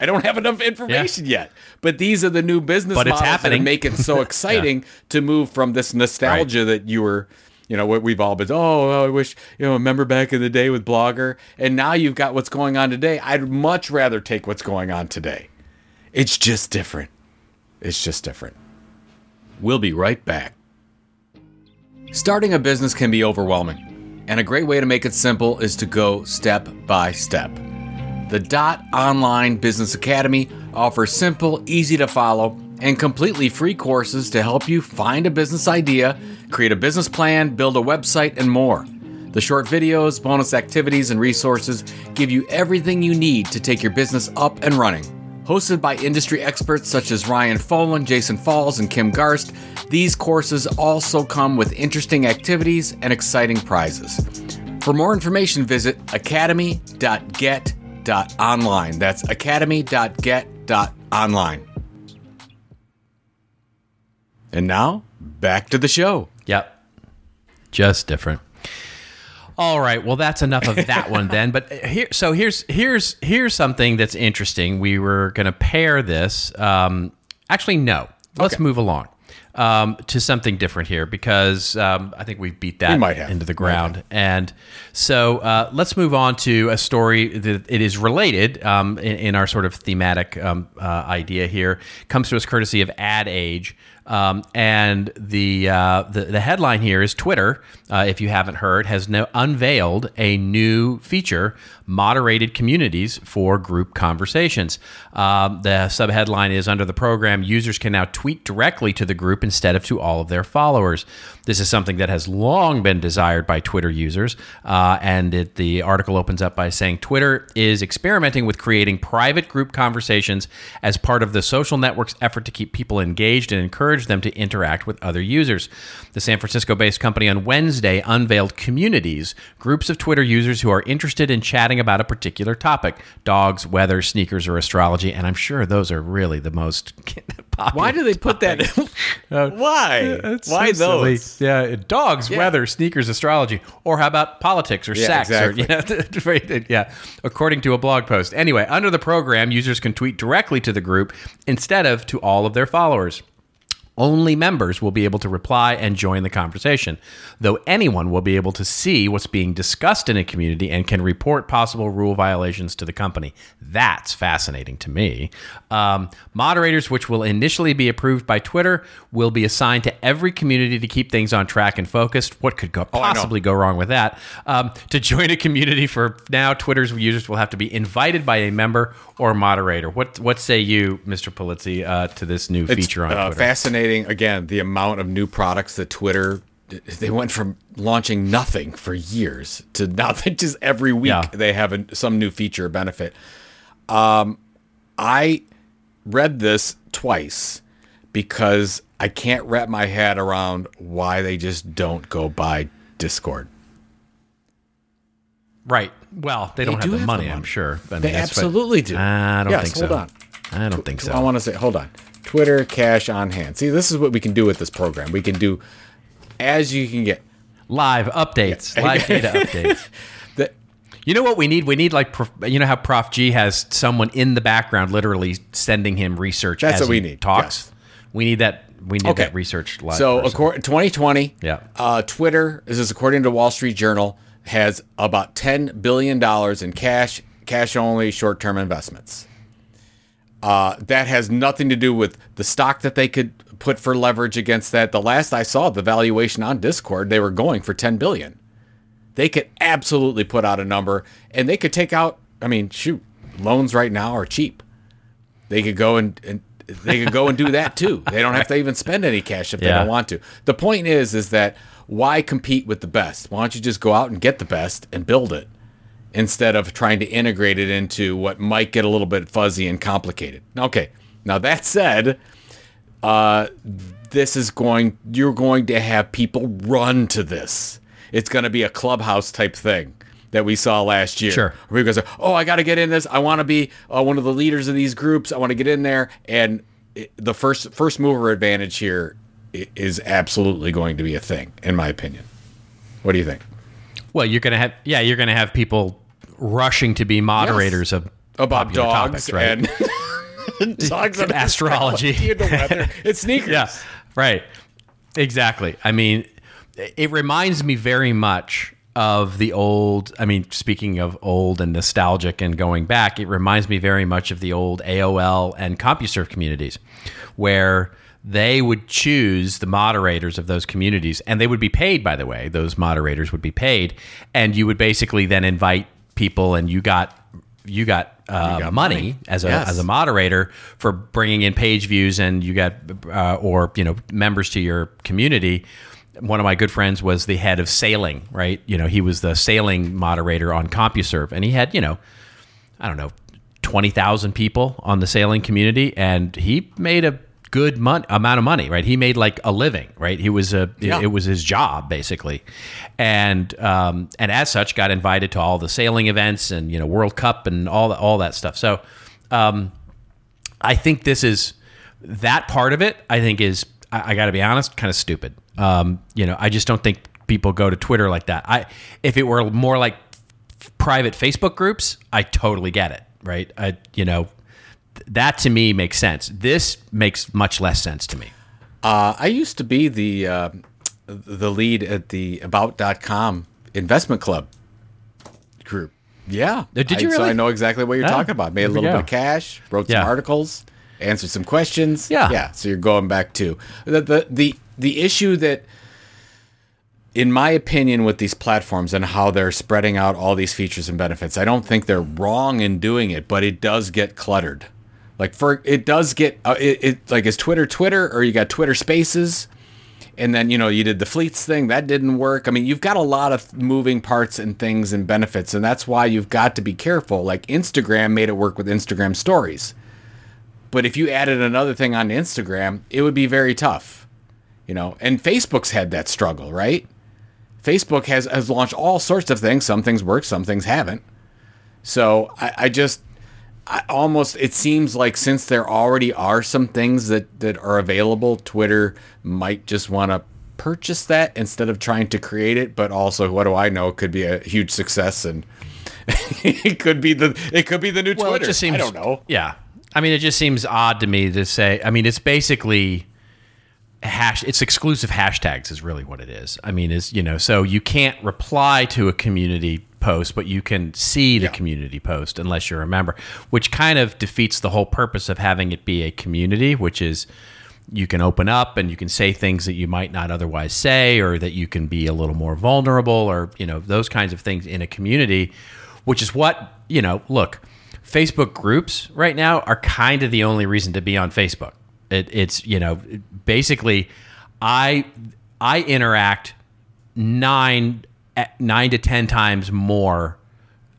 I don't have enough information yeah. yet, but these are the new business but models that are making it so exciting yeah. to move from this nostalgia right. that you were, you know, what we've all been, oh, I wish, you know, remember back in the day with Blogger, and now you've got what's going on today. I'd much rather take what's going on today. It's just different. It's just different. We'll be right back. Starting a business can be overwhelming, and a great way to make it simple is to go step by step. The Dot Online Business Academy offers simple, easy to follow, and completely free courses to help you find a business idea, create a business plan, build a website, and more. The short videos, bonus activities, and resources give you everything you need to take your business up and running. Hosted by industry experts such as Ryan Folan, Jason Falls, and Kim Garst, these courses also come with interesting activities and exciting prizes. For more information, visit academy dot get dot com. Dot online. That's academy dot get dot online. And now, back to the show. Yep. Just different. All right. Well, that's enough of that one then. But here, so here's here's here's something that's interesting. We were going to pair this. Um, actually, no. Let's okay. move along um, to something different here because um, I think we've beat that we might have. into the ground. Might have. And so uh, let's move on to a story that it is related um, in, in our sort of thematic um, uh, idea here. Comes to us courtesy of Ad Age. Um, and the, uh, the the headline here is Twitter, uh, if you haven't heard, has no, unveiled a new feature, moderated communities for group conversations. Um, the subheadline is, under the program, users can now tweet directly to the group instead of to all of their followers. This is something that has long been desired by Twitter users. Uh, and it, the article opens up by saying Twitter is experimenting with creating private group conversations as part of the social network's effort to keep people engaged and encourage them to interact with other users. The San Francisco-based company on Wednesday unveiled communities, groups of Twitter users who are interested in chatting about a particular topic, dogs, weather, sneakers, or astrology, and I'm sure those are really the most popular. Why do they put topics. that in? Why? It's Why so those? Silly. Yeah, dogs, yeah. weather, sneakers, astrology, or how about politics or yeah, sex? Exactly. Or, you know, yeah, according to a blog post. Anyway, under the program, users can tweet directly to the group instead of to all of their followers. Only members will be able to reply and join the conversation, though anyone will be able to see what's being discussed in a community and can report possible rule violations to the company. That's fascinating to me. Um, moderators, which will initially be approved by Twitter, will be assigned to every community to keep things on track and focused. What could go, possibly go wrong with that? Um, to join a community for now, Twitter's users will have to be invited by a member or moderator. What what say you, Mister Pulizzi, uh, to this new it's, feature on uh, Twitter? Fascinating. Again, the amount of new products that Twitter, they went from launching nothing for years to now that just every week yeah. they have a, some new feature or benefit. Um, I read this twice because I can't wrap my head around why they just don't go buy Discord. Right. Well, they, they don't do have the have money, the money, I'm sure. I mean, they absolutely what, do. I don't yes, think so. Hold on. I don't think so. I want to say, hold on. Twitter cash on hand. See, this is what we can do with this program. We can do as you can get. Live updates. Yeah. Live data updates. The, you know what we need? We need, like, you know how Prof G has someone in the background literally sending him research that's as what he we need. Talks? Yes. We need that. We need okay. that research live. So, according twenty twenty, yeah. uh, Twitter, this is according to Wall Street Journal, has about ten billion dollars in cash, cash-only short-term investments. Uh, that has nothing to do with the stock that they could put for leverage against that. The last I saw the valuation on Discord, they were going for ten billion dollars. They could absolutely put out a number, and they could take out, I mean, shoot, loans right now are cheap. They could go and, and they could go and do that too. They don't have to even spend any cash if yeah. they don't want to. The point is, is that why compete with the best? Why don't you just go out and get the best and build it? Instead of trying to integrate it into what might get a little bit fuzzy and complicated. Okay, now that said, uh, this is going, you're going to have people run to this. It's going to be a Clubhouse type thing that we saw last year. Sure. Where people say, oh, I got to get in this. I want to be uh, one of the leaders of these groups. I want to get in there. And it, the first first mover advantage here is absolutely going to be a thing, in my opinion. What do you think? Well, you're going to have, yeah, you're going to have people rushing to be moderators yes. of about dogs topics, right? and, and dogs and astrology. And the weather. It's sneakers. Yeah, right. Exactly. I mean, it reminds me very much of the old, I mean, speaking of old and nostalgic and going back, it reminds me very much of the old A O L and CompuServe communities where they would choose the moderators of those communities, and they would be paid, by the way. Those moderators would be paid, and you would basically then invite people, and you got you got, uh, you got money, money. As, a, yes. as a moderator for bringing in page views, and you got uh, or you know members to your community. One of my good friends was the head of sailing, right? You know, he was the sailing moderator on CompuServe, and he had you know, I don't know, twenty thousand people on the sailing community, and he made a good mon- amount of money, right? He made like a living, right? He was a, yeah. it was his job basically. And, um, and as such got invited to all the sailing events and, you know, World Cup and all that, all that stuff. So, um, I think this is that part of it, I think is I, I got to be honest, kind of stupid. Um, you know, I just don't think people go to Twitter like that. I, if it were more like f- private Facebook groups, I totally get it, right? I, you know, th- that to me makes sense. This makes much less sense to me. Uh, I used to be the uh, the lead at the about dot com investment club group. Yeah. Did you I, really? So I know exactly what you're yeah. talking about. Made Here a little bit of cash, wrote yeah. some articles, answered some questions. Yeah. Yeah. So you're going back to the, the, the, the issue that, in my opinion, with these platforms and how they're spreading out all these features and benefits, I don't think they're wrong in doing it, but it does get cluttered. Like for it does get uh, it, it like is Twitter Twitter or you got Twitter Spaces, and then you know you did the fleets thing that didn't work. I mean you've got a lot of moving parts and things and benefits, and that's why you've got to be careful. Like Instagram made it work with Instagram Stories, but if you added another thing on Instagram, it would be very tough, you know. And Facebook's had that struggle, right? Facebook has has launched all sorts of things. Some things work, some things haven't. So I, I just. I almost it seems like since there already are some things that, that are available, Twitter might just want to purchase that instead of trying to create it. But also, what do I know? It could be a huge success, and it could be the it could be the new well, Twitter. It just seems, I don't know. Yeah, I mean, it just seems odd to me to say. I mean, it's basically hash. It's exclusive hashtags is really what it is. I mean, is you know, so you can't reply to a community post, but you can see the yeah. community post unless you're a member, which kind of defeats the whole purpose of having it be a community, which is you can open up and you can say things that you might not otherwise say, or that you can be a little more vulnerable, or, you know, those kinds of things in a community, which is what, you know, look, Facebook groups right now are kind of the only reason to be on Facebook. It, it's, you know, basically I, I interact nine nine to ten times more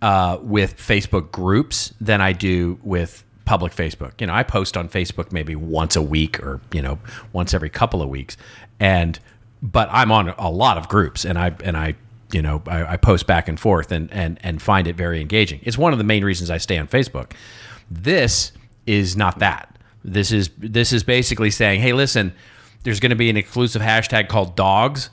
uh, with Facebook groups than I do with public Facebook. You know, I post on Facebook maybe once a week, or, you know, once every couple of weeks. And, but I'm on a lot of groups, and I, and I, you know, I, I post back and forth and, and, and find it very engaging. It's one of the main reasons I stay on Facebook. This is not that. This is, this is basically saying, hey, listen, there's going to be an exclusive hashtag called dogs,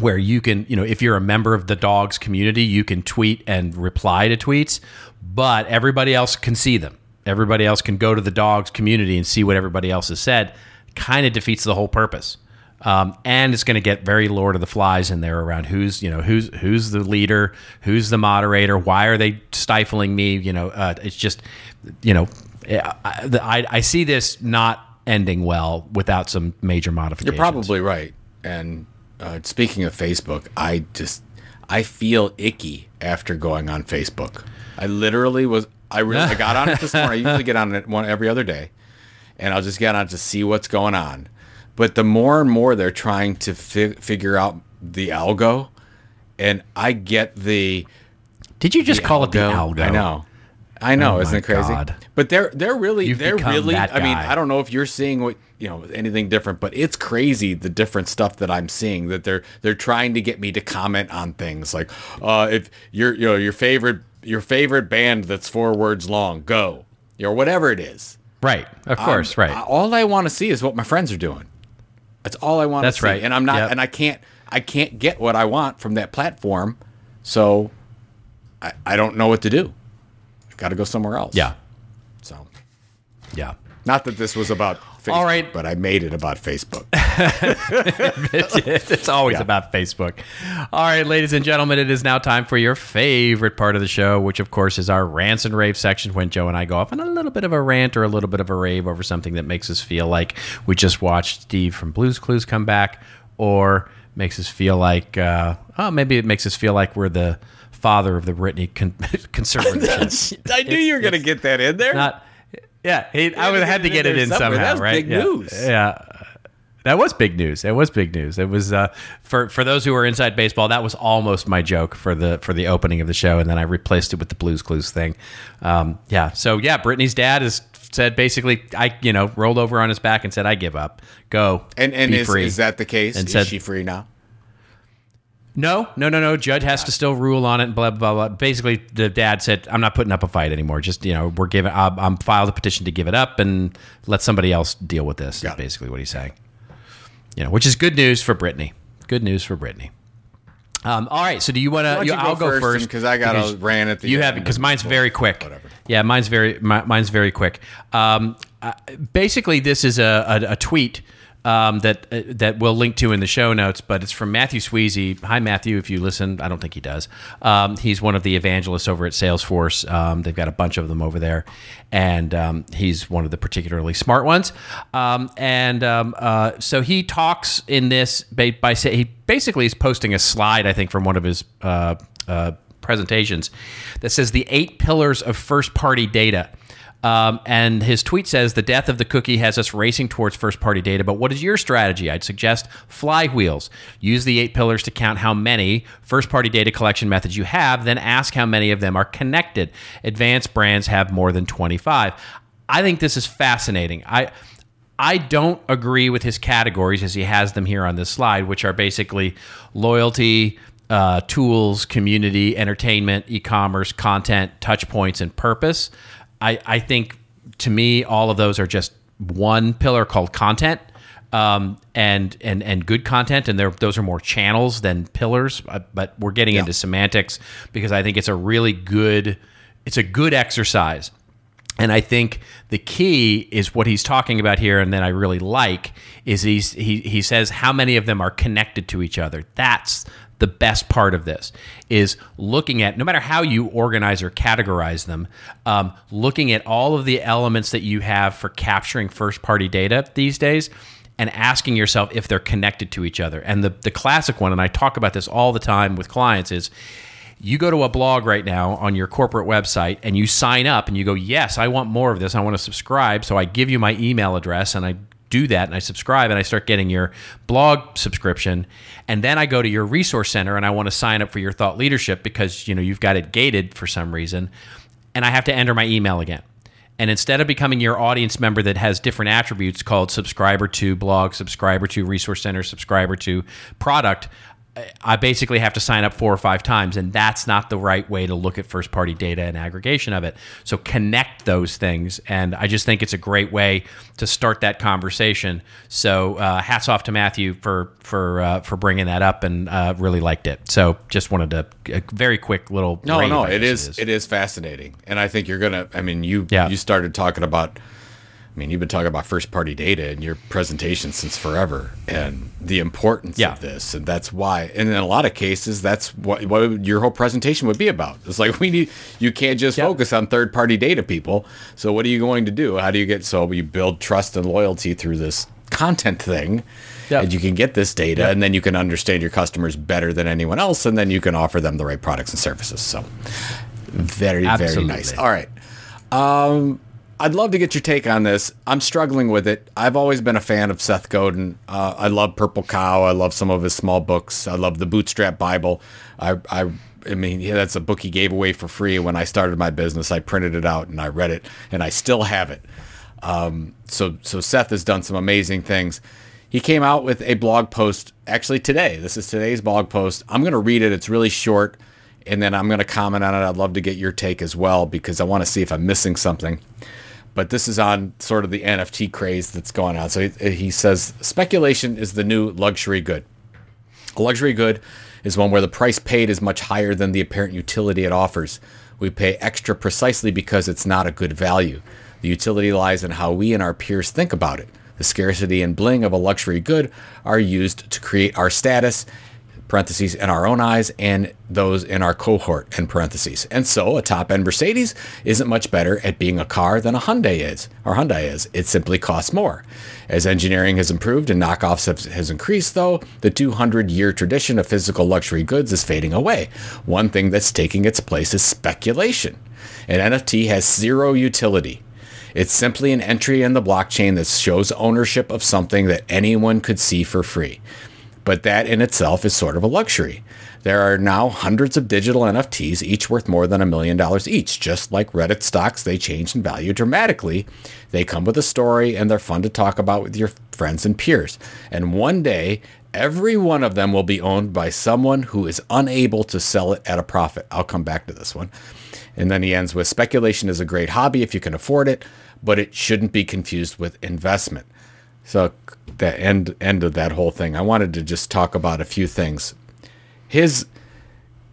where you can, you know, if you're a member of the dogs community, you can tweet and reply to tweets, but everybody else can see them. Everybody else can go to the dogs community and see what everybody else has said. Kind of defeats the whole purpose. Um, and it's going to get very Lord of the Flies in there around who's, you know, who's who's the leader, who's the moderator, why are they stifling me? You know, uh, it's just, you know, I, I, I see this not ending well without some major modifications. You're probably right. And Uh, speaking of Facebook, I just, I feel icky after going on Facebook. I literally was, I really, I got on it this morning. I usually get on it one every other day, and I'll just get on it to see what's going on. But the more and more they're trying to fi- figure out the algo, and I get the. Did you just call algo. it the algo? I know. I know, oh isn't it crazy? God. But they're they're really You've they're really I mean, I don't know if you're seeing what you know anything different, but it's crazy the different stuff that I'm seeing, that they're they're trying to get me to comment on things like uh if your you know your favorite your favorite band that's four words long, go. You know, whatever it is. Right. Of course, um, right. All I want to see is what my friends are doing. That's all I want to see. Right. And I'm not yep. and I can't I can't get what I want from that platform. So I, I don't know what to do. Got to go somewhere else. Yeah. So, yeah. Not that this was about Facebook, All right. but I made it about Facebook. it's, it's always yeah. about Facebook. All right, ladies and gentlemen, it is now time for your favorite part of the show, which, of course, is our rants and rave section, when Joe and I go off on a little bit of a rant or a little bit of a rave over something that makes us feel like we just watched Steve from Blue's Clues come back, or makes us feel like, uh, oh, maybe it makes us feel like we're the father of the Britney con- conservatorship. I knew you were going to get that in there. Not, yeah, he, I would had to get it in somehow, somehow that was right? Big yeah. news. Yeah, that was big news. It was big news. It was uh, for for those who are inside baseball. That was almost my joke for the for the opening of the show, and then I replaced it with the Blue's Clues thing. Um, yeah, so yeah, Britney's dad has said basically, I you know rolled over on his back and said, "I give up. Go and and be is, free." Is that the case? And is said, she free now? No, no, no, no. Judge has to still rule on it and blah, blah, blah. Basically, the dad said, I'm not putting up a fight anymore. Just, you know, we're giving, I'm, I'm filed a petition to give it up and let somebody else deal with this, is basically what he's saying. you know, which is good news for Brittany. Good news for Brittany. Um, all right. So do you want to? I'll go first because I got a rant at the. You end. have because mine's very quick. Whatever. Yeah, mine's very my, mine's very quick. Um, uh, basically, this is a a, a tweet um, that uh, that we'll link to in the show notes, but it's from Matthew Sweezy. Hi, Matthew, if you listen, I don't think he does. Um, he's one of the evangelists over at Salesforce. Um, they've got a bunch of them over there, and um, he's one of the particularly smart ones. Um, and um, uh, so he talks in this by, by say he. Basically, he's posting a slide, I think, from one of his uh, uh, presentations that says the eight pillars of first-party data. Um, and his tweet says, the death of the cookie has us racing towards first-party data, but what is your strategy? I'd suggest flywheels. Use the eight pillars to count how many first-party data collection methods you have, then ask how many of them are connected. Advanced brands have more than twenty-five. I think this is fascinating. I... I don't agree with his categories as he has them here on this slide, which are basically loyalty, uh, tools, community, entertainment, e-commerce, content, touch points, and purpose. I, I think, to me, all of those are just one pillar called content, um, and and and good content, and those are more channels than pillars. But we're getting yeah. into semantics because I think it's a really good, it's a good exercise. And I think the key is what he's talking about here, and then I really like, is he's, he he says how many of them are connected to each other. That's the best part of this, is looking at, no matter how you organize or categorize them, um, looking at all of the elements that you have for capturing first-party data these days and asking yourself if they're connected to each other. And the the classic one, and I talk about this all the time with clients, is you go to a blog right now on your corporate website and you sign up and you go, yes, I want more of this. I want to subscribe. So I give you my email address and I do that and I subscribe and I start getting your blog subscription. And then I go to your resource center and I want to sign up for your thought leadership because, you know, you've got it gated for some reason. And I have to enter my email again. And instead of becoming your audience member that has different attributes called subscriber to blog, subscriber to resource center, subscriber to product, I basically have to sign up four or five times, and that's not the right way to look at first-party data and aggregation of it. So connect those things, and I just think it's a great way to start that conversation. So uh, hats off to Matthew for for uh, for bringing that up, and uh, really liked it. So just wanted to a very quick little no, no, it is, is it is fascinating, and I think you're gonna. I mean, you yeah. you started talking about. I mean, you've been talking about first-party data in your presentation since forever, and the importance yeah. of this, and that's why. And in a lot of cases, that's what, what your whole presentation would be about. It's like we need you can't just yep. focus on third-party data, people. So what are you going to do? How do you get so you build trust and loyalty through this content thing, yep. and you can get this data, yep. and then you can understand your customers better than anyone else, and then you can offer them the right products and services. So very, Absolutely. very nice. All right. Um, I'd love to get your take on this. I'm struggling with it. I've always been a fan of Seth Godin. Uh, I love Purple Cow. I love some of his small books. I love the Bootstrap Bible. I, I, I mean, yeah, that's a book he gave away for free when I started my business. I printed it out and I read it, and I still have it. Um, so, so Seth has done some amazing things. He came out with a blog post actually today. This is today's blog post. I'm going to read it. It's really short, and then I'm going to comment on it. I'd love to get your take as well because I want to see if I'm missing something. But this is on sort of the N F T craze that's going on. So he, he says, speculation is the new luxury good. A luxury good is one where the price paid is much higher than the apparent utility it offers. We pay extra precisely because it's not a good value. The utility lies in how we and our peers think about it. The scarcity and bling of a luxury good are used to create our status, parentheses, in our own eyes and those in our cohort, in parentheses. And so a top-end Mercedes isn't much better at being a car than a Hyundai is, or Hyundai is. It simply costs more. As engineering has improved and knockoffs have, has increased, though, the two hundred year tradition of physical luxury goods is fading away. One thing that's taking its place is speculation. An N F T has zero utility. It's simply an entry in the blockchain that shows ownership of something that anyone could see for free. But that in itself is sort of a luxury. There are now hundreds of digital N F Ts, each worth more than a million dollars each. Just like Reddit stocks, they change in value dramatically. They come with a story, and they're fun to talk about with your friends and peers. And one day, every one of them will be owned by someone who is unable to sell it at a profit. I'll come back to this one. And then he ends with, speculation is a great hobby if you can afford it, but it shouldn't be confused with investment. So the end end of that whole thing, I wanted to just talk about a few things. His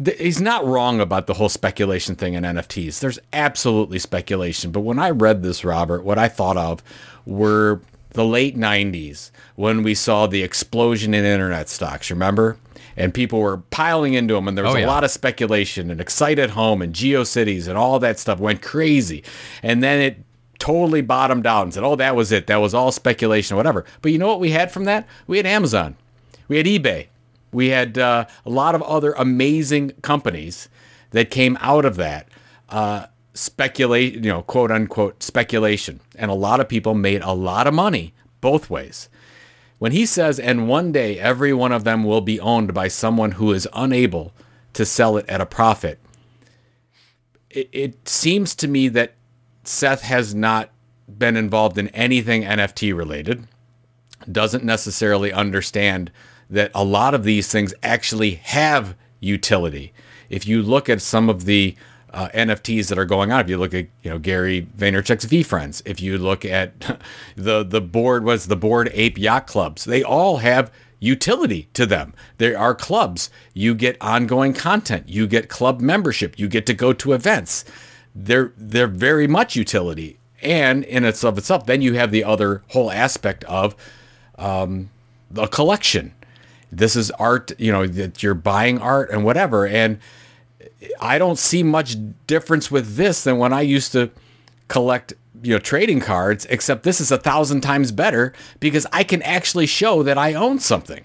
th- he's not wrong about the whole speculation thing in N F Ts. There's absolutely speculation. But when I read this, Robert, what I thought of were the late nineties when we saw the explosion in internet stocks, remember? And people were piling into them, and there was oh, yeah. a lot of speculation, and Excite at Home and GeoCities and all that stuff went crazy. And then it totally bottomed out and said, oh, that was it. That was all speculation or whatever. But you know what we had from that? We had Amazon. We had eBay. We had uh, a lot of other amazing companies that came out of that uh, speculation, you know, quote unquote speculation. And a lot of people made a lot of money both ways. When he says, and one day every one of them will be owned by someone who is unable to sell it at a profit, it, it seems to me that Seth has not been involved in anything N F T related, doesn't necessarily understand that a lot of these things actually have utility. If you look at some of the uh, N F Ts that are going on, if you look at, you know, Gary Vaynerchuk's V-Friends, if you look at the the board was the Bored Ape Yacht Clubs, they all have utility to them. There are clubs. You get ongoing content. You get club membership. You get to go to events. They're they're very much utility, and in its of itself, then you have the other whole aspect of um, the collection. This is art, you know, that you're buying art and whatever. And I don't see much difference with this than when I used to collect, you know, trading cards, except this is a thousand times better because I can actually show that I own something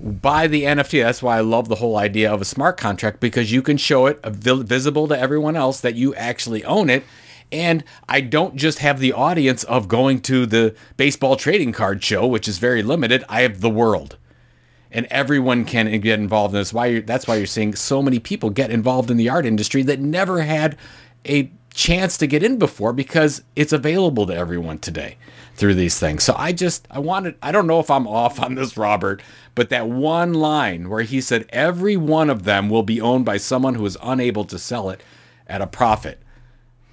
by the N F T. That's why I love the whole idea of a smart contract, because you can show it visible to everyone else that you actually own it. And I don't just have the audience of going to the baseball trading card show, which is very limited. I have the world. And everyone can get involved in this. Why? You're, that's why you're seeing so many people get involved in the art industry that never had a chance to get in before, because it's available to everyone today through these things. So I just, I wanted, I don't know if I'm off on this, Robert, but that one line where he said, every one of them will be owned by someone who is unable to sell it at a profit.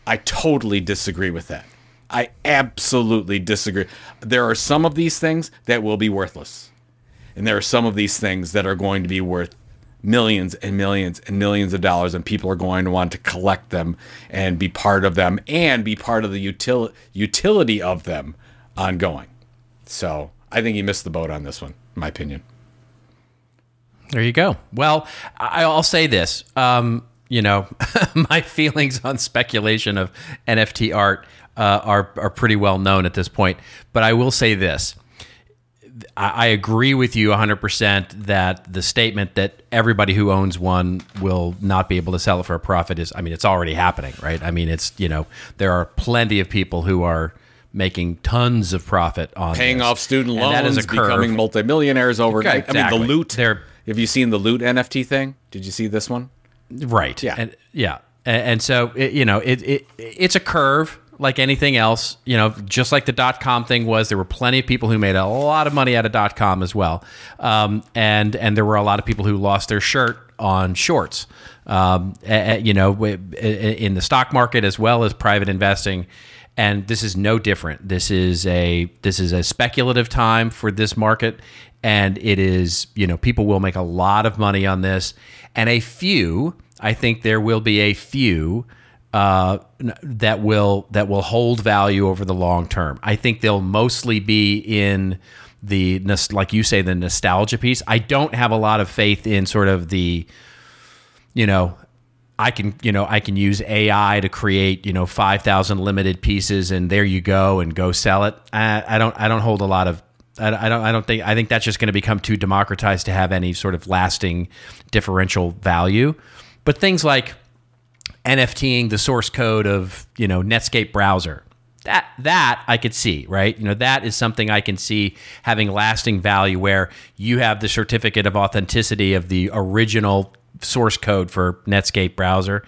I totally disagree with that. I absolutely disagree. There are some of these things that will be worthless. And there are some of these things that are going to be worth millions and millions and millions of dollars, and people are going to want to collect them and be part of them and be part of the util- utility of them ongoing. So I think he missed the boat on this one, in my opinion. There you go. Well, I'll say this. Um, you know, my feelings on speculation of N F T art uh, are, are pretty well known at this point. But I will say this. I agree with you one hundred percent that the statement that everybody who owns one will not be able to sell it for a profit is, I mean, it's already happening, right? I mean, it's, you know, there are plenty of people who are making tons of profit on paying this. Off student and loans, that is a curve. Becoming multimillionaires overnight. Okay, exactly. I mean, the loot. They're, have you seen the loot N F T thing? Did you see this one? Right. Yeah. And, yeah. And, and so, it, you know, it, it it's a curve. Like anything else, you know, just like the dot-com thing was, there were plenty of people who made a lot of money out of dot-com as well. Um, and and there were a lot of people who lost their shirt on shorts, um, a, a, you know, in the stock market as well as private investing. And this is no different. This is a this is a speculative time for this market. And it is, you know, people will make a lot of money on this. And a few, I think there will be a few Uh, that will that will hold value over the long term. I think they'll mostly be in the, like you say, the nostalgia piece. I don't have a lot of faith in sort of the, you know, I can you know I can use A I to create, you know, five thousand limited pieces and there you go and go sell it. I, I don't I don't hold a lot of I don't. I don't think. I think that's just going to become too democratized to have any sort of lasting differential value. But things like NFTing the source code of, you know, Netscape browser, that that I could see, right? You know, that is something I can see having lasting value, where you have the certificate of authenticity of the original source code for Netscape browser.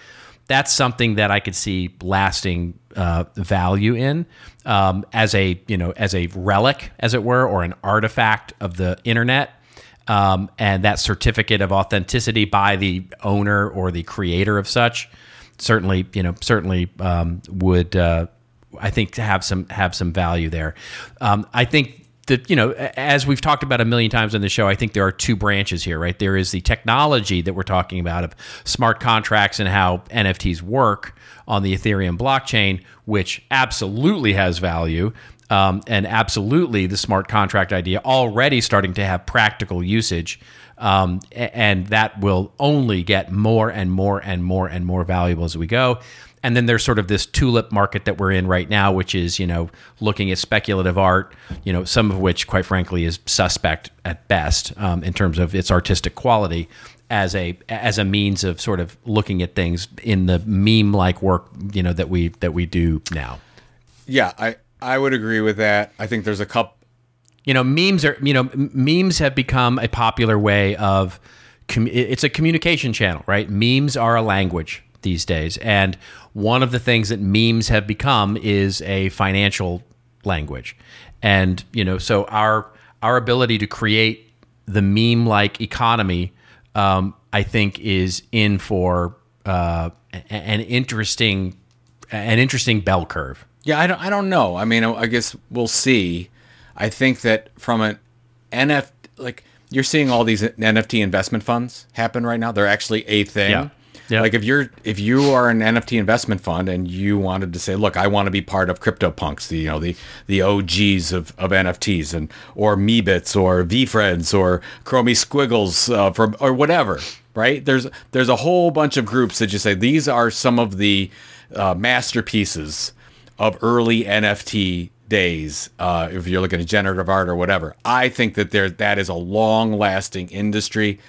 That's something that I could see lasting uh, value in um, as a, you know, as a relic, as it were, or an artifact of the internet. Um, and that certificate of authenticity by the owner or the creator of such. Certainly, you know, certainly um, would, uh, I think, to have some have some value there. Um, I think the, you know, as we've talked about a million times on the show, I think there are two branches here, right? There is the technology that we're talking about of smart contracts and how N F Ts work on the Ethereum blockchain, which absolutely has value. Um, and absolutely the smart contract idea already starting to have practical usage. Um, and that will only get more and more and more and more valuable as we go. And then there's sort of this tulip market that we're in right now, which is, you know, looking at speculative art, you know, some of which, quite frankly, is suspect at best um, in terms of its artistic quality as a as a means of sort of looking at things in the meme-like work, you know, that we that we do now. Yeah, I, I would agree with that. I think there's a couple. You know, memes are you know memes have become a popular way of com- it's a communication channel, right? Memes are a language these days, and one of the things that memes have become is a financial language. And, you know, so our our ability to create the meme-like economy, um, I think, is in for uh, an interesting an interesting bell curve. Yeah, I don't I don't know. I mean, I guess we'll see. I think that from an N F T, like, you're seeing all these N F T investment funds happen right now. They're actually a thing. Yeah. Yeah. Like if you're if you are an N F T investment fund and you wanted to say, look, I want to be part of CryptoPunks, the you know the the O Gs of, of N F Ts, and or Meebits or VFriends or Chromie Squiggles uh, from or whatever, right? There's there's a whole bunch of groups that you say these are some of the uh, masterpieces of early N F T days. Uh, if you're looking at generative art or whatever, I think that there that is a long-lasting industry.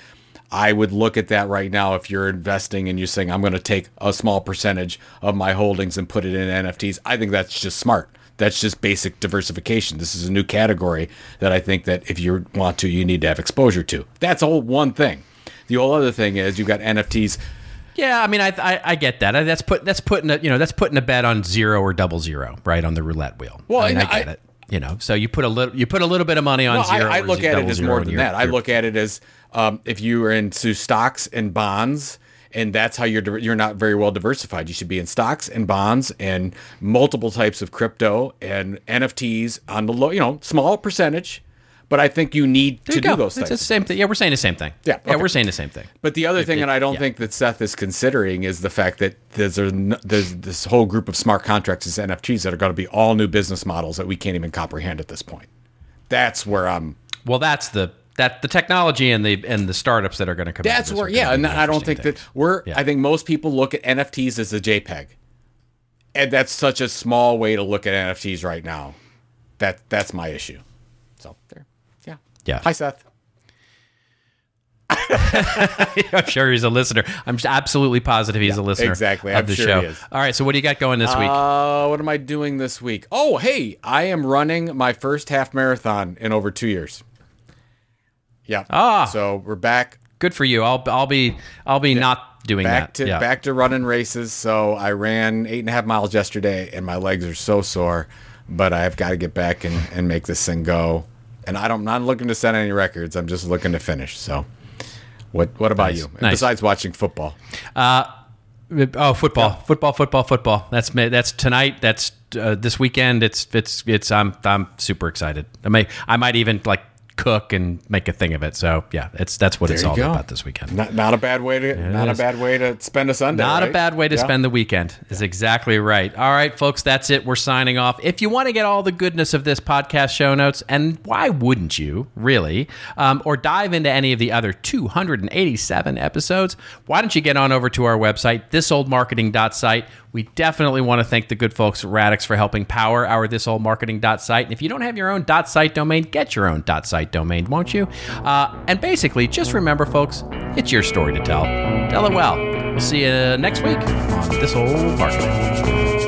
I would look at that right now if you're investing and you're saying, I'm going to take a small percentage of my holdings and put it in N F Ts. I think that's just smart. That's just basic diversification. This is a new category that I think that if you want to, you need to have exposure to. That's all one thing. The whole other thing is you've got N F Ts. Yeah, I mean, I I, I get that. That's put that's putting a you know that's putting a bet on zero or double zero, right, on the roulette wheel. Well, I, mean, I get I, it. You know, so you put a little you put a little bit of money on no, zero. I, I look at it as more than that. I look at it as um, if you were into stocks and bonds, and that's how you're you're not very well diversified. You should be in stocks and bonds and multiple types of crypto and N F Ts on the low, you know, small percentage. But I think you need there to you do go. those it's things. It's the same thing. Yeah, we're saying the same thing. Yeah, okay. yeah, we're saying the same thing. But the other it, thing it, that I don't yeah. think that Seth is considering is the fact that there's, a, there's this whole group of smart contracts as N F Ts that are going to be all new business models that we can't even comprehend at this point. That's where I'm. Well, that's the that the technology and the and the startups that are going to come. That's where, yeah, and I don't think things. that we're. Yeah. I think most people look at N F Ts as a JPEG, and that's such a small way to look at N F Ts right now. That that's my issue. So there. Yeah. Hi, Seth. I'm sure he's a listener. I'm absolutely positive he's yeah, a listener exactly. of I'm the sure show. He is. All right, so what do you got going this week? Uh, what am I doing this week? Oh, hey, I am running my first half marathon in over two years. Yeah. Ah. So we're back. Good for you. I'll I'll be I'll be yeah. not doing back that. To, yeah. Back to running races. So I ran eight and a half miles yesterday, and my legs are so sore, but I've got to get back and, and make this thing go. And I don't, I'm not looking to set any records. I'm just looking to finish. So what What about nice. you? Nice. Besides watching football. Uh, oh, football, yeah. football, football, football. That's that's tonight. That's uh, this weekend. It's it's it's. I'm I'm super excited. I may I might even like cook and make a thing of it. So yeah, it's that's what there it's all go. about this weekend. Not, not a bad way to it not is. a bad way to spend a Sunday. Not right? a bad way to yeah. spend the weekend is yeah. exactly right. All right, folks, that's it. We're signing off. If you want to get all the goodness of this podcast show notes, and why wouldn't you really, um, or dive into any of the other two hundred eighty-seven episodes, why don't you get on over to our website, this old marketing dot site. We definitely want to thank the good folks at Radix for helping power our this old marketing dot site. And if you don't have your own .site domain, get your own .site domain, won't you? Uh, and basically, just remember, folks, it's your story to tell. Tell it well. We'll see you next week on This Old Marketing.